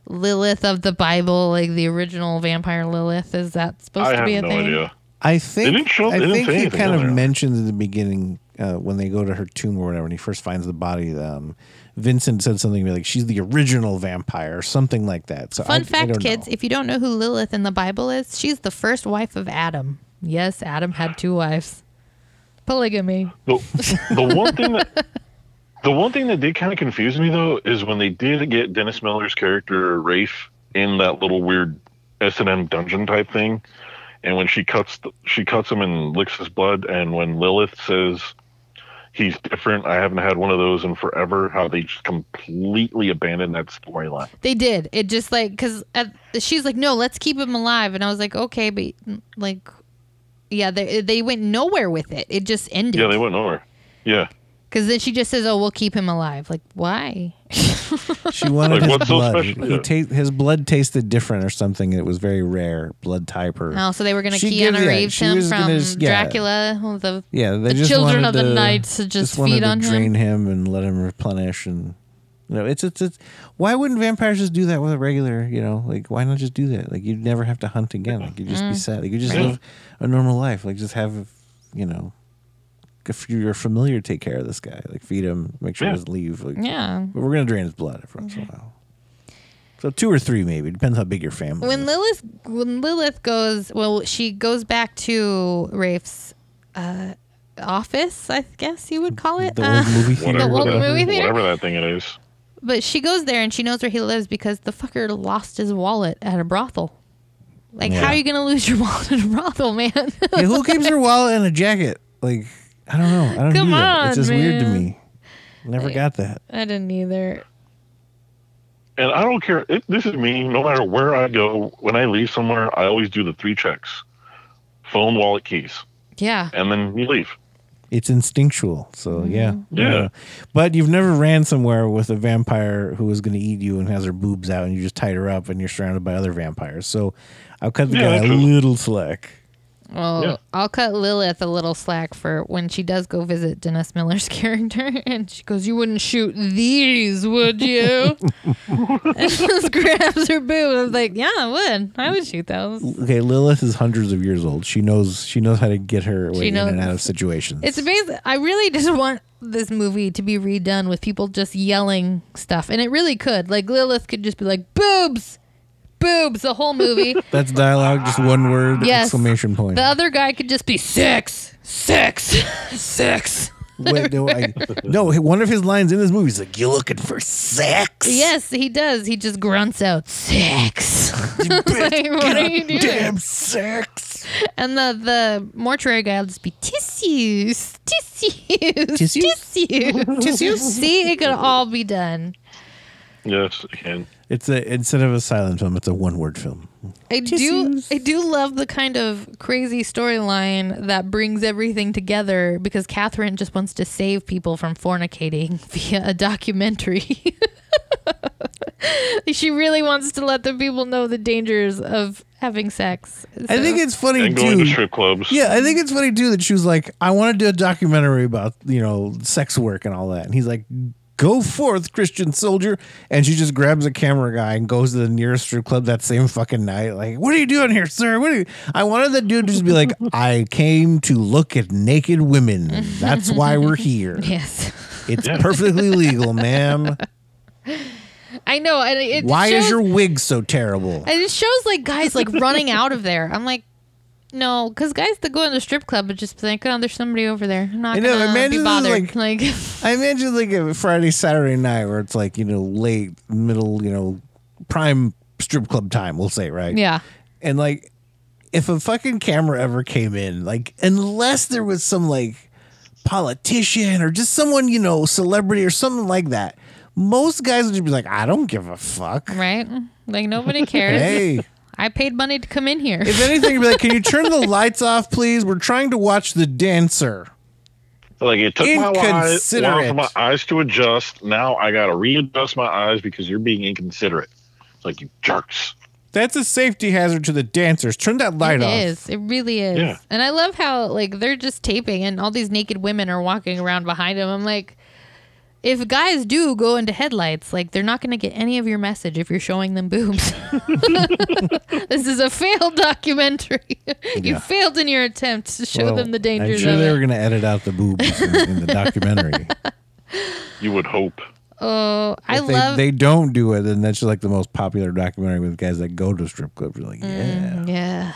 Lilith of the Bible, the original vampire Lilith? Is that supposed to be a thing? I have no idea. I think it kind of mentioned at the beginning when they go to her tomb or whatever, and he first finds the body, Vincent said something like, she's the original vampire, or something like that. So Fun fact, kids, if you don't know who Lilith in the Bible is, she's the first wife of Adam. Yes, Adam had two wives. Polygamy. The one thing that did kind of confuse me, though, is when they did get Dennis Miller's character, Rafe, in that little weird S&M dungeon type thing, and when she cuts him and licks his blood, and when Lilith says he's different, I haven't had one of those in forever, how they just completely abandoned that storyline. They did. It just like, because she's like, no, let's keep him alive. And I was like, okay, but like, yeah, they went nowhere with it. It just ended. Yeah, they went nowhere. Yeah. Because then she just says, oh, we'll keep him alive. Like, why? She wanted like, his blood. His blood tasted different or something. It was very rare blood type. Or... Oh, so they were going to Keanu Reeves him from Dracula. Yeah, the children of the night to just feed on him. Drain him and let him replenish. And you know, it's why wouldn't vampires just do that with a regular, you know? Like, why not just do that? Like, you'd never have to hunt again. Like, you'd just be sad. Like, you just live a normal life. Like, just have, you know... If you're familiar, take care of this guy. Like, feed him, make sure he doesn't leave. Like, yeah. But we're going to drain his blood every once in a while. So 2 or 3 maybe. Depends how big your family is. When Lilith goes, well, she goes back to Rafe's office, I guess you would call it. The old movie theater. Whatever that thing it is. But she goes there and she knows where he lives because the fucker lost his wallet at a brothel. Like, how are you going to lose your wallet at a brothel, man? Hey, who keeps their wallet in a jacket? Like... I don't know. I don't know. It's just weird to me. Never got that. I didn't either. And I don't care. This is me. No matter where I go, when I leave somewhere, I always do the 3 checks. Phone, wallet, keys. Yeah. And then you leave. It's instinctual. So, Yeah. But you've never ran somewhere with a vampire who is going to eat you and has her boobs out and you just tied her up and you're surrounded by other vampires. So I'll cut the guy a little slack. Well, I'll cut Lilith a little slack for when she does go visit Dennis Miller's character, and she goes, "You wouldn't shoot these, would you?" And just grabs her boob. And I was like, "Yeah, I would. I would shoot those." Okay, Lilith is hundreds of years old. She knows how to get her way in and out of situations. It's amazing. I really just want this movie to be redone with people just yelling stuff, and it really could. Like Lilith could just be like, "Boobs." Boobs the whole movie. That's dialogue, just one word, exclamation point. The other guy could just be sex. Wait, no, one of his lines in this movie is like, "You looking for sex?" Yes, he does. He just grunts out sex. Like, what are you doing? Damn sex. And the mortuary guy will just be tissues. See, it could all be done. Yes, it can. It's instead of a silent film, it's a one-word film. I do love the kind of crazy storyline that brings everything together because Catherine just wants to save people from fornicating via a documentary. She really wants to let the people know the dangers of having sex. So. I think it's funny, and going to strip clubs. Yeah, I think it's funny, too, that she was like, I want to do a documentary about, you know, sex work and all that. And he's like... Go forth, Christian soldier. And she just grabs a camera guy and goes to the nearest strip club that same fucking night. Like, what are you doing here, sir? I wanted the dude to just be like, I came to look at naked women. That's why we're here. Yes. It's perfectly legal, ma'am. I know. And why is your wig so terrible? And it shows like guys like running out of there. I'm like, no, because guys that go in the strip club would just think, oh, there's somebody over there. I'm not going to be bothered. Like, I imagine like a Friday, Saturday night where it's like, you know, late, middle, you know, prime strip club time, we'll say, right? Yeah. And like, if a fucking camera ever came in, like, unless there was some like politician or just someone, you know, celebrity or something like that, most guys would just be like, I don't give a fuck. Right? Like, nobody cares. Hey. I paid money to come in here. If anything, you'd be like, can you turn the lights off, please? We're trying to watch The Dancer. Like, it took my eyes to adjust. Now I got to readjust my eyes because you're being inconsiderate. It's like, you jerks. That's a safety hazard to the dancers. Turn that light off. It is. It really is. Yeah. And I love how, like, they're just taping and all these naked women are walking around behind them. I'm like... If guys do go into headlights, like, they're not going to get any of your message if you're showing them boobs. This is a failed documentary. You failed in your attempt to show them the dangers of it. I'm sure they were going to edit out the boobs in the documentary. You would hope. Oh, They don't do it, and that's just like the most popular documentary with guys that go to strip clubs. You're like, yeah,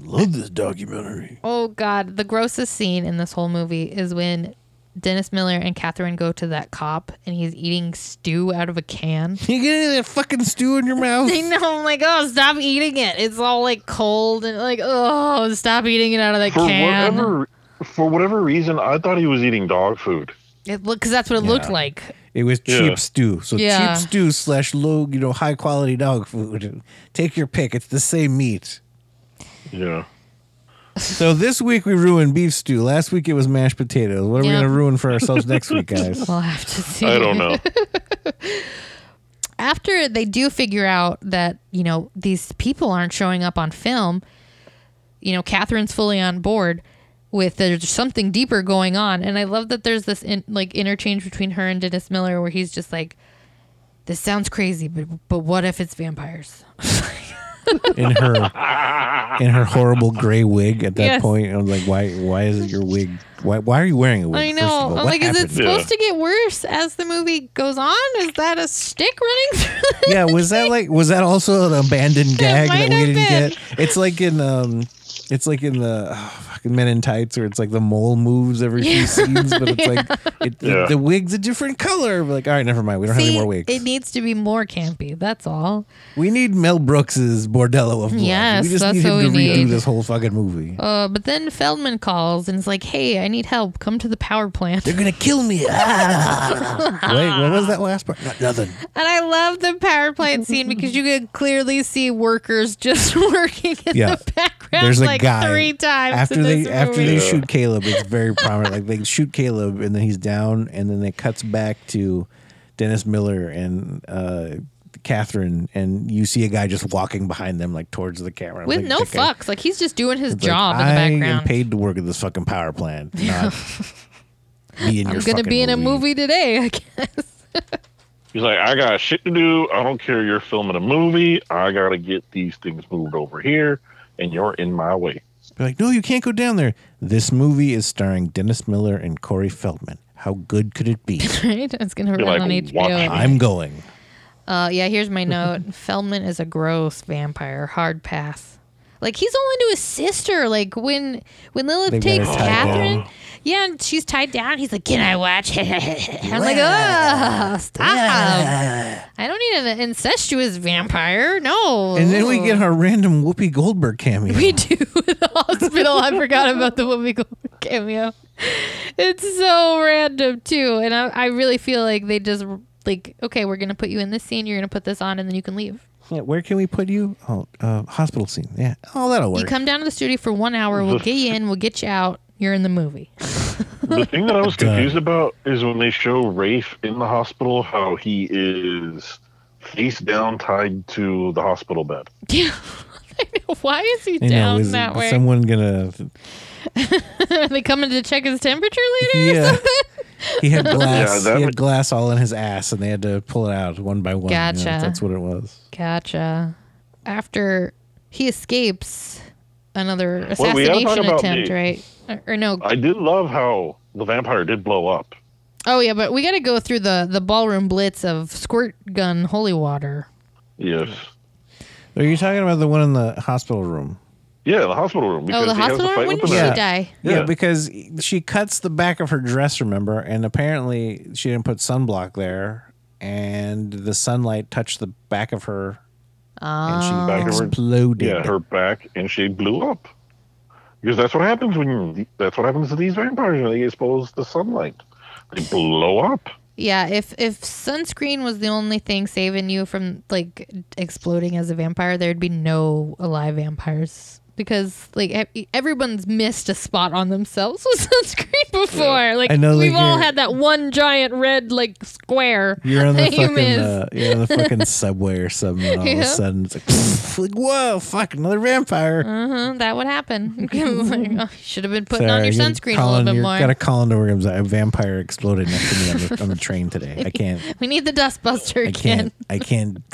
love this documentary. Oh God, the grossest scene in this whole movie is when Dennis Miller and Catherine go to that cop, and he's eating stew out of a can. You get any of that fucking stew in your mouth? I know. I'm like, oh, stop eating it. It's all like cold and like, oh, stop eating it out of that can. For whatever reason, I thought he was eating dog food. Because that's what it looked like. It was cheap stew. So cheap stew / low, high quality dog food. Take your pick. It's the same meat. Yeah. So this week we ruined beef stew. Last week it was mashed potatoes. What are we going to ruin for ourselves next week, guys? We'll have to see. I don't know. After they do figure out that, these people aren't showing up on film, Catherine's fully on board with there's something deeper going on. And I love that there's this interchange between her and Dennis Miller where he's just like, this sounds crazy, but what if it's vampires? in her horrible gray wig at that point. I was like, why is it your wig? Why are you wearing a wig? I know. First of all, is it supposed to get worse as the movie goes on? Is that a stick running through? Yeah, was that also an abandoned gag that we didn't get? It's like in the fucking Men in Tights, where it's like the mole moves every few scenes, but it's the wig's a different color. We're like, all right, never mind. We don't have any more wigs. It needs to be more campy. That's all. We need Mel Brooks's Bordello of Blood. Yes, we just need him to redo this whole fucking movie. But then Feldman calls and is like, hey, I need help. Come to the power plant. They're going to kill me. Wait, what was that last part? Not nothing. And I love the power plant scene because you can clearly see workers just working in the background. There's like guy, 3 times after they shoot Caleb, it's very prominent. Like they shoot Caleb and then he's down, and then it cuts back to Dennis Miller and Catherine, and you see a guy just walking behind them, like towards the camera with no fucks. Like he's just doing his job in the background. I am paid to work at this fucking power plant. Not be in I'm your gonna be in movie. A movie today, I guess. He's like, I got shit to do. I don't care. You're filming a movie. I gotta get these things moved over here. And you're in my way. They're like, no, you can't go down there. This movie is starring Dennis Miller and Corey Feldman. How good could it be? Right? It's going to run on HBO. I'm going. Here's my note. Feldman is a gross vampire. Hard pass. Like, he's all into his sister. Like, when Lilith takes Catherine, and she's tied down, he's like, can I watch? I'm like, oh, stop. I don't need an incestuous vampire. No. And then we get our random Whoopi Goldberg cameo. We do. In the hospital, I forgot about the Whoopi Goldberg cameo. It's so random, too. And I really feel like they just, like, okay, we're going to put you in this scene, you're going to put this on, and then you can leave. Yeah, where can we put you? Oh, hospital scene. Yeah. Oh, that'll work. You come down to the studio for 1 hour. We'll get you in. We'll get you out. You're in the movie. The thing that I was confused about is when they show Rafe in the hospital, how he is face down tied to the hospital bed. Yeah. I know. Why is he down that way? Is someone going to... Are they coming to check his temperature later or something? He had glass. He had glass all in his ass, and they had to pull it out one by one. Gotcha. That's what it was. Gotcha. After he escapes another assassination attempt, right? Or no? I did love how the vampire did blow up. Oh yeah, but we got to go through the ballroom blitz of squirt gun holy water. Yes. Are you talking about the one in the hospital room? Yeah, the hospital room. Oh, the hospital room? When did she die? Yeah, because she cuts the back of her dress, remember, and apparently she didn't put sunblock there, and the sunlight touched the back of her, and she exploded. Yeah, her back, and she blew up. Because that's what happens to these vampires when they expose the sunlight. They blow up. Yeah, if sunscreen was the only thing saving you from like exploding as a vampire, there'd be no alive vampires. Because like everyone's missed a spot on themselves with sunscreen. before. Yeah. Like, I know, like, we've all had that one giant red, like, square. You're on the fucking you're on the fucking subway or something, and all of a sudden it's like, pff, like, whoa, fuck, another vampire. That would happen. Like, oh, you should have been putting on your sunscreen a little bit more. Got to call into work. A vampire exploded next to me on the train today. I can't. We need the dustbuster. I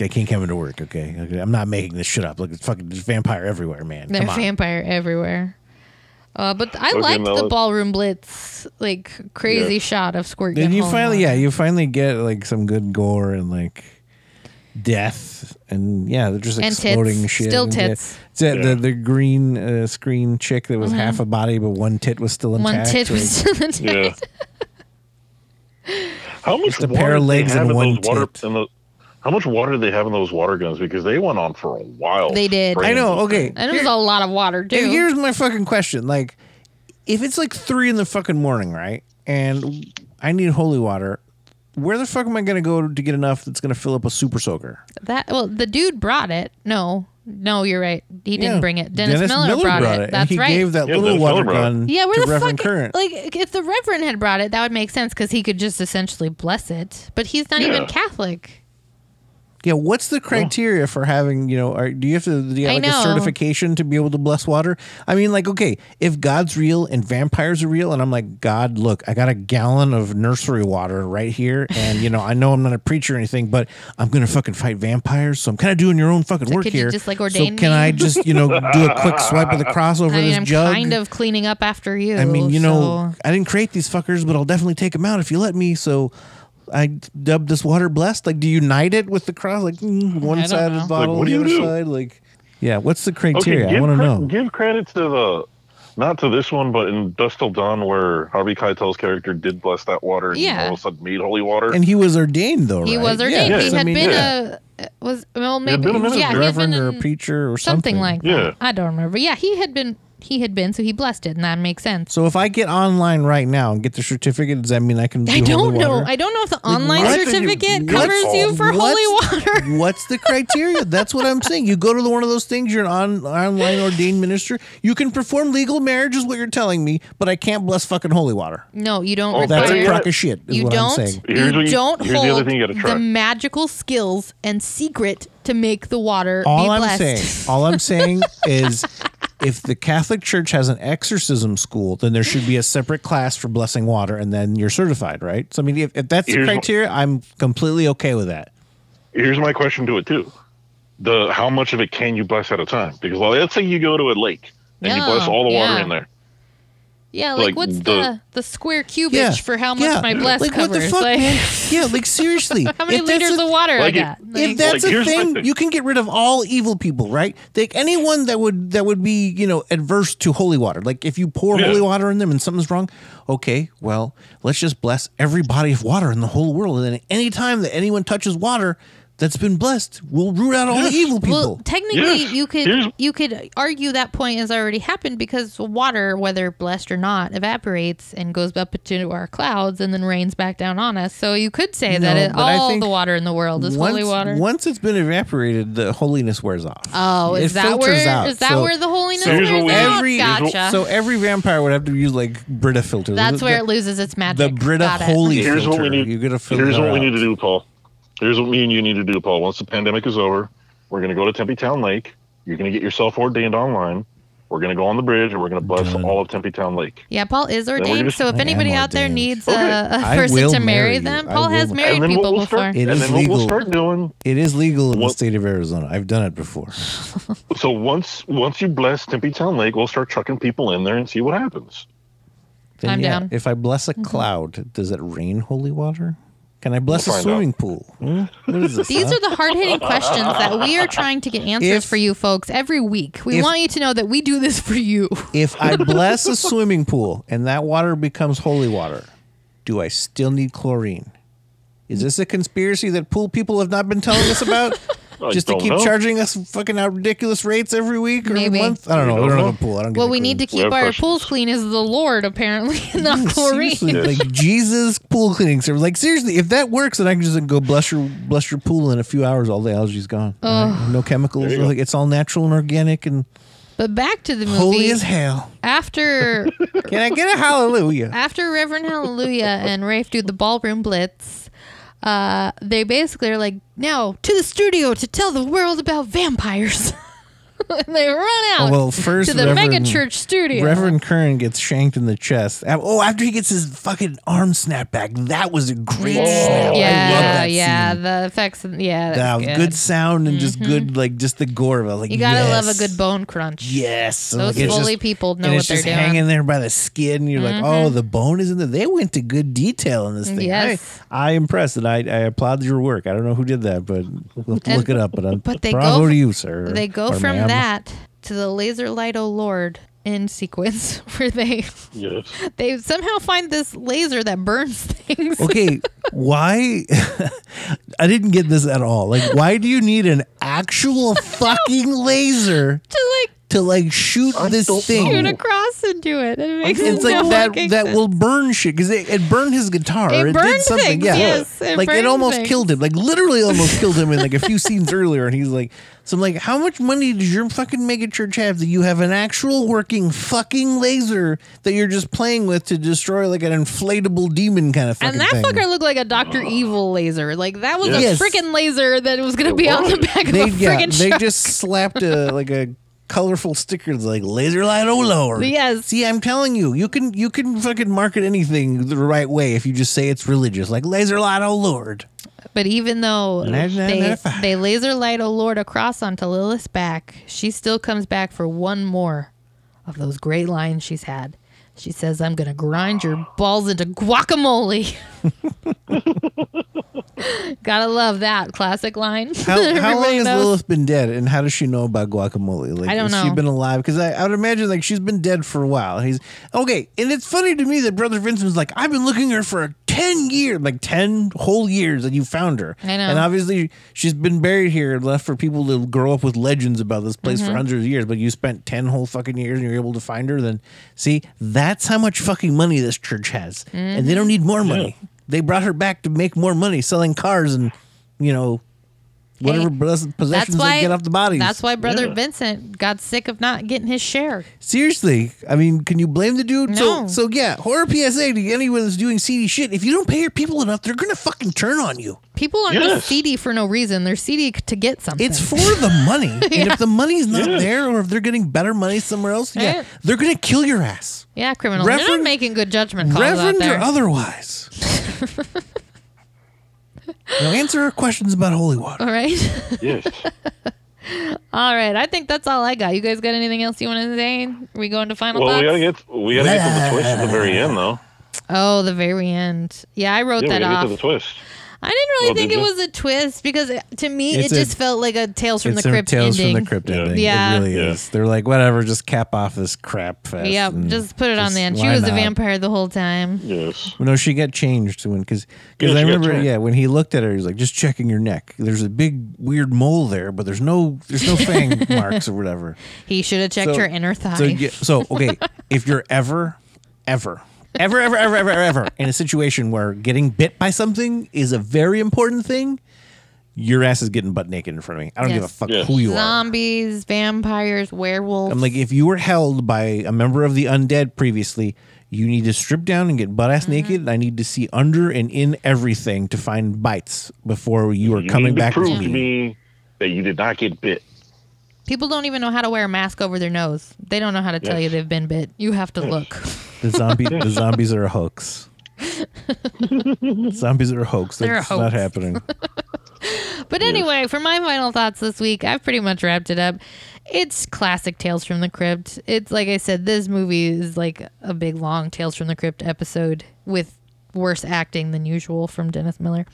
can't come into work. Okay, I'm not making this shit up. Look, it's fucking vampire everywhere, man. There's vampire everywhere. But I liked the ballroom blitz, like, crazy shot of Squirt. Then you finally get, like, some good gore and, like, death and they're just exploding tits. Shit. Still tits. The green screen chick that was half a body but one tit was still intact. Yeah. How much water pair of legs and one tit. How much water did they have in those water guns? Because they went on for a while. They did. I know. Okay. And it was a lot of water, too. And here's my fucking question. Like, if it's like 3 in the fucking morning, right? And I need holy water, where the fuck am I going to go to get enough that's going to fill up a super soaker? Well, the dude brought it. No, you're right. He didn't bring it. Dennis Miller brought it. That's right. He gave that little water gun to Reverend Current. Like, if the Reverend had brought it, that would make sense because he could just essentially bless it. But he's not even Catholic. Yeah, what's the criteria for having, do you have to get like a certification to be able to bless water? I mean, like, okay, if God's real and vampires are real, and I'm like, God, look, I got a gallon of nursery water right here, and, I know I'm not a preacher or anything, but I'm going to fucking fight vampires, so I'm kind of doing your own fucking work here. Just, like, ordain me? I just, do a quick swipe of the cross over this jug? I'm kind of cleaning up after you. I mean, I didn't create these fuckers, but I'll definitely take them out if you let me, so... I dubbed this water blessed. Like, do you unite it with the cross? Like, one side of the bottle, like, the other side. Like, yeah. What's the criteria? Okay, I want to know. Give credit to not to this one, but in Dusk Till Dawn, where Harvey Keitel's character did bless that water, and all of a sudden made holy water. And he was ordained, though. Right? He was ordained. Yeah. Yes. He had been a reverend or a preacher or something like that. Yeah. I don't remember. Yeah, he had been, so he blessed it, and that makes sense. So if I get online right now and get the certificate, does that mean I can do holy water? I don't know if the online certificate covers you for holy water. What's the criteria? That's what I'm saying. You go to one of those things, you're an online ordained minister. You can perform legal marriage is what you're telling me, but I can't bless fucking holy water. No, you don't require. That's a crock of shit is what I'm saying. You don't hold the magical skills and secret to make the water be blessed. All I'm saying is... If the Catholic Church has an exorcism school, then there should be a separate class for blessing water, and then you're certified, right? So, I mean, if that's the criteria, I'm completely okay with that. Here's my question to it, too. How much of it can you bless at a time? Because, well, let's say you go to a lake, and you bless all the water in there. Yeah, like what's the square cubage for how much my bless covers? What the fuck, man? Seriously. How many liters of water I got? If that's a thing, you can get rid of all evil people, right? Like anyone that would be, adverse to holy water. Like if you pour holy water in them and something's wrong, okay, well, let's just bless every body of water in the whole world. And then any time that anyone touches water that's been blessed, we'll root out all the evil people. Well, technically, you could argue that point has already happened because water, whether blessed or not, evaporates and goes up into our clouds and then rains back down on us. So you could say all the water in the world is holy water. Once it's been evaporated, the holiness wears off. Oh, is that where the holiness wears off? Gotcha. So every vampire would have to use like Brita filters. That's where it loses its magic. The Brita holy filter. Here's what we need. Here's what we need to do, Paul. Here's what me and you need to do, Paul. Once the pandemic is over, we're going to go to Tempe Town Lake. You're going to get yourself ordained online. We're going to go on the bridge, and we're going to bless all of Tempe Town Lake. Yeah, Paul is ordained, so if anybody out there needs a person to marry them, Paul has married people before. And then what we'll start doing... It is legal in the state of Arizona. I've done it before. So once you bless Tempe Town Lake, we'll start chucking people in there and see what happens. Then, I'm down. If I bless a cloud, does it rain holy water? Can I bless a swimming pool? What is this, These are the hard-hitting questions that we are trying to get answers for you folks every week. We want you to know that we do this for you. If I bless a swimming pool and that water becomes holy water, do I still need chlorine? Is this a conspiracy that pool people have not been telling us about? Just to keep charging us fucking out ridiculous rates every week or month? I don't know. I don't have a pool. I don't get we need to keep our pools clean is the Lord, apparently, not chlorine. Like Jesus pool cleaning service. Like, seriously, if that works, then I can just go bless your pool in a few hours. All the algae's gone. No chemicals. Like, it's all natural and organic and But back to the movie. Holy as hell. After... Can I get a hallelujah? After Reverend Hallelujah and Rafe do the ballroom blitz, they basically are like, now to the studio to tell the world about vampires. And they run out to the Reverend, megachurch studio. Reverend Kern gets shanked in the chest. Oh, after he gets his fucking arm snapped back. That was a great snap. Yeah, I love that scene. The effects. Yeah, that was good sound and just good, like just the gore. Like, you gotta love a good bone crunch. Yes, so those holy people know what they're doing. And it's just hanging there by the skin. And you're like, oh, the bone is in there. They went to good detail in this thing. Yes, I impressed and I applaud your work. I don't know who did that, but we'll have to look it up. But they go to you, sir. They go from that to the Laser Light O Lord in sequence where they somehow find this laser that burns things. Okay, why? I didn't get this at all. Like, why do you need an actual fucking laser to shoot this thing? Shoot across into it. It makes it's no like that will burn shit because it burned his guitar. It did something. Things, yeah. Yes, it like it almost things. Killed him. Like literally almost killed him in like a few scenes earlier. And he's like, so I'm like, how much money does your fucking megachurch have that you have an actual working fucking laser that you're just playing with to destroy like an inflatable demon kind of fucking thing? And that fucker looked like a Dr. Evil laser. Like that was a freaking laser that was going to be on the back of a freaking truck. They just slapped a colorful stickers like Laser Light O Lord. Yes. See, I'm telling you, you can fucking market anything the right way if you just say it's religious, like Laser Light O Lord. But even though they Laser Light O Lord across onto Lilith's back, she still comes back for one more of those great lines she's had. She says, "I'm gonna grind your balls into guacamole." Gotta love that classic line. How long has Lilith been dead, and how does she know about guacamole? Like, I don't know. Has she been alive? Because I would imagine like she's been dead for a while. He's okay, and it's funny to me that Brother Vincent's like, I've been looking her for 10 years, like 10 whole years, and you found her. I know. And obviously she's been buried here and left for people to grow up with legends about this place for hundreds of years. But you spent 10 whole fucking years and you're able to find her. Then see, that's how much fucking money this church has, and they don't need more money. Yeah. They brought her back to make more money selling cars and, you know, whatever possessions they get off the bodies. That's why Brother Vincent got sick of not getting his share. Seriously. I mean, can you blame the dude? No. So yeah, horror PSA to anyone that's doing seedy shit. If you don't pay your people enough, they're going to fucking turn on you. People aren't just seedy for no reason. They're seedy to get something. It's for the money. And if the money's not there, or if they're getting better money somewhere else, they're going to kill your ass. Yeah, criminals. Reverend, they're not making good judgment calls out there. Reverend or otherwise. Now answer our questions about holy water. All right. Yes. All right. I think that's all I got. You guys got anything else you want to say? Are we going to final thoughts? We gotta get to the twist at the very end, though. Oh, the very end. Yeah, I wrote that off. Get to the twist. I didn't really think it was a twist because to me it just felt like a Tales from the Crypt ending. Tales from the Crypt ending. Yeah. It really is. They're like, whatever, just cap off this crap fest. Yeah, just put it on the end. She was a vampire the whole time. Yes. No, she got changed because I remember when he looked at her, he was like, just checking your neck. There's a big weird mole there, but there's no fang marks or whatever. He should have checked her inner thigh. So okay, if you're ever in a situation where getting bit by something is a very important thing, your ass is getting butt naked in front of me. I don't give a fuck who you are. Zombies, vampires, werewolves. I'm like, if you were held by a member of the undead previously, you need to strip down and get butt-ass naked, and I need to see under and in everything to find bites before you are coming back to me. You need to prove me that you did not get bit. People don't even know how to wear a mask over their nose. They don't know how to tell you they've been bit. You have to look. The zombies are a hoax. Zombies are a hoax. That's not happening. But anyway, for my final thoughts this week, I've pretty much wrapped it up. It's classic Tales from the Crypt. It's like I said, this movie is like a big long Tales from the Crypt episode with worse acting than usual from Dennis Miller.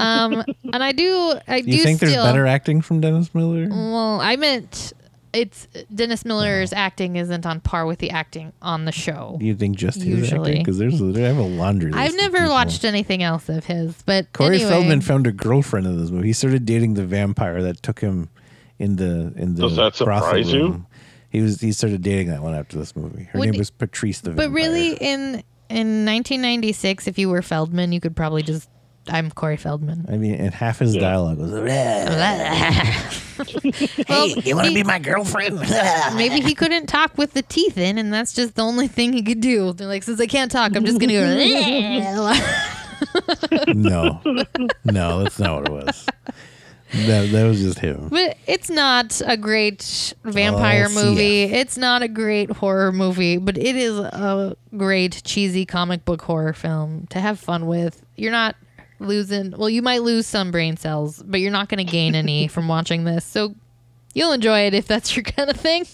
And I do. You think there's better acting from Dennis Miller? Well, I meant it's Dennis Miller's acting isn't on par with the acting on the show. You think just his acting? Because I have a laundry list. I've never watched anything else of his, but Corey Feldman found a girlfriend in this movie. He started dating the vampire that took him in the brothel room. Does that surprise you? He started dating that one after this movie. Her name was Patrice the vampire. But really, in 1996, if you were Feldman, you could probably just I'm Corey Feldman. I mean, and half his dialogue was... Hey, you want to be my girlfriend? Maybe he couldn't talk with the teeth in, and that's just the only thing he could do. They're like, since I can't talk, I'm just going to go... No, that's not what it was. That was just him. But it's not a great vampire movie. It's not a great horror movie, but it is a great cheesy comic book horror film to have fun with. You're not losing... Well, you might lose some brain cells, but you're not going to gain any from watching this. So you'll enjoy it if that's your kind of thing.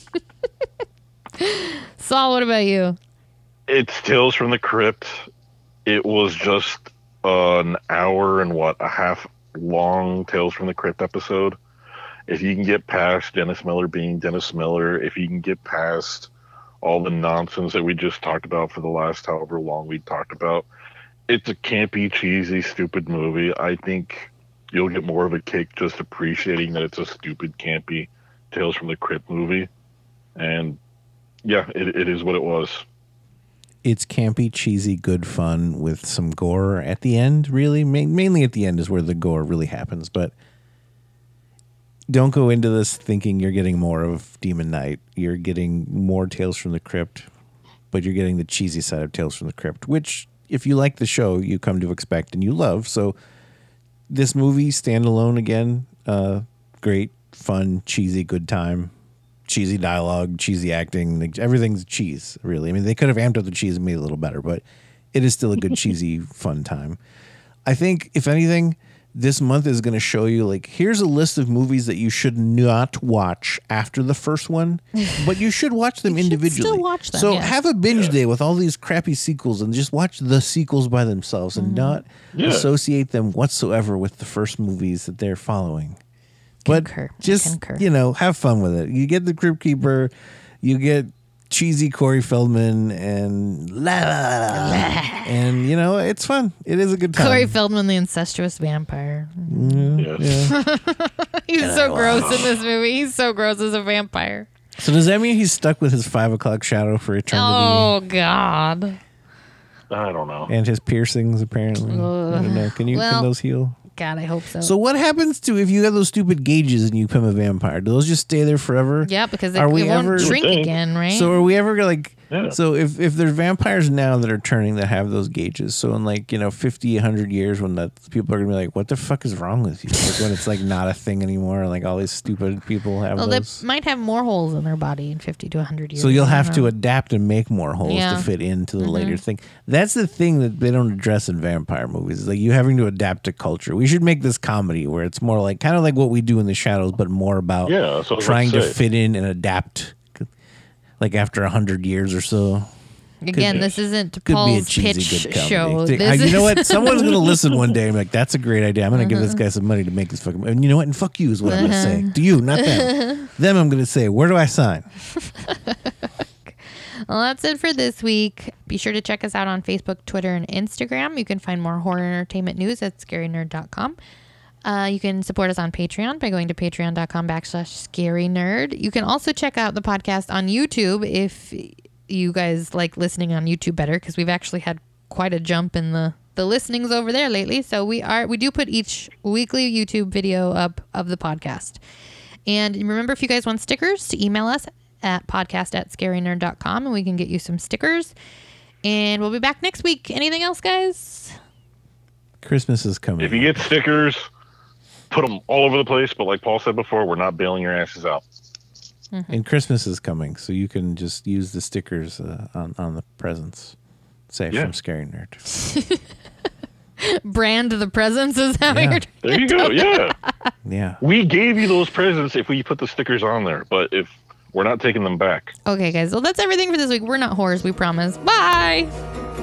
Saul, what about you? It's Tales from the Crypt. It was just an hour and a half long Tales from the Crypt episode. If you can get past Dennis Miller being Dennis Miller, if you can get past all the nonsense that we just talked about for the last however long we talked about, it's a campy, cheesy, stupid movie. I think you'll get more of a kick just appreciating that it's a stupid, campy Tales from the Crypt movie. And yeah, it is what it was. It's campy, cheesy, good fun with some gore at the end, really. Mainly at the end is where the gore really happens. But don't go into this thinking you're getting more of Demon Knight. You're getting more Tales from the Crypt, but you're getting the cheesy side of Tales from the Crypt, which if you like the show, you come to expect and you love. So this movie, standalone again, great, fun, cheesy, good time. Cheesy dialogue, cheesy acting, everything's cheese, really. I mean, they could have amped up the cheese and made it a little better, but it is still a good, cheesy, fun time. I think, if anything, this month is going to show you, like, here's a list of movies that you should not watch after the first one, but you should watch them individually. Still watch them, so have a binge day with all these crappy sequels and just watch the sequels by themselves and not associate them whatsoever with the first movies that they're following. But you know, have fun with it. You get the Crypt Keeper, you get cheesy Corey Feldman, and and you know, it's fun. It is a good time. Corey Feldman, the incestuous vampire. He's so gross in this movie. He's so gross as a vampire. So does that mean he's stuck with his 5 o'clock shadow for eternity? Oh God, I don't know. And his piercings, apparently. I don't know. Can those heal? God, I hope so. So what happens to if you have those stupid gauges and you become a vampire? Do those just stay there forever? Yeah, because we won't drink again, right? So are we ever like... Yeah. So if there's vampires now that are turning that have those gauges, so in 50, 100 years when people are going to be like, what the fuck is wrong with you? Like when it's not a thing anymore and all these stupid people have those. They might have more holes in their body in 50 to 100 years. So you'll have to adapt and make more holes to fit into the later thing. That's the thing that they don't address in vampire movies. It's you having to adapt to culture. We should make this comedy where it's more kind of what we do in the shadows, but more about trying to fit in and adapt after 100 years or so. Again, this isn't Paul's pitch show. You know what? Someone's going to listen one day and be like, that's a great idea. I'm going to give this guy some money to make this fucking... And you know what? And fuck you is what I'm going to say. To you, not them. Them I'm going to say, where do I sign? Well, that's it for this week. Be sure to check us out on Facebook, Twitter, and Instagram. You can find more horror entertainment news at scarynerd.com. You can support us on Patreon by going to patreon.com/scarynerd. You can also check out the podcast on YouTube if you guys like listening on YouTube better, because we've actually had quite a jump in the listenings over there lately. So we do put each weekly YouTube video up of the podcast. And remember, if you guys want stickers, to email us at podcast@scarynerd.com, and we can get you some stickers. And we'll be back next week. Anything else, guys? Christmas is coming. If you get stickers... Put them all over the place, but like Paul said before, we're not bailing your asses out. Mm-hmm. And Christmas is coming, so you can just use the stickers on the presents. From Scary Nerd. Brand the presents is how you're there you go, yeah. We gave you those presents if we put the stickers on there, but if we're not taking them back. Okay, guys, well, that's everything for this week. We're not whores, we promise. Bye!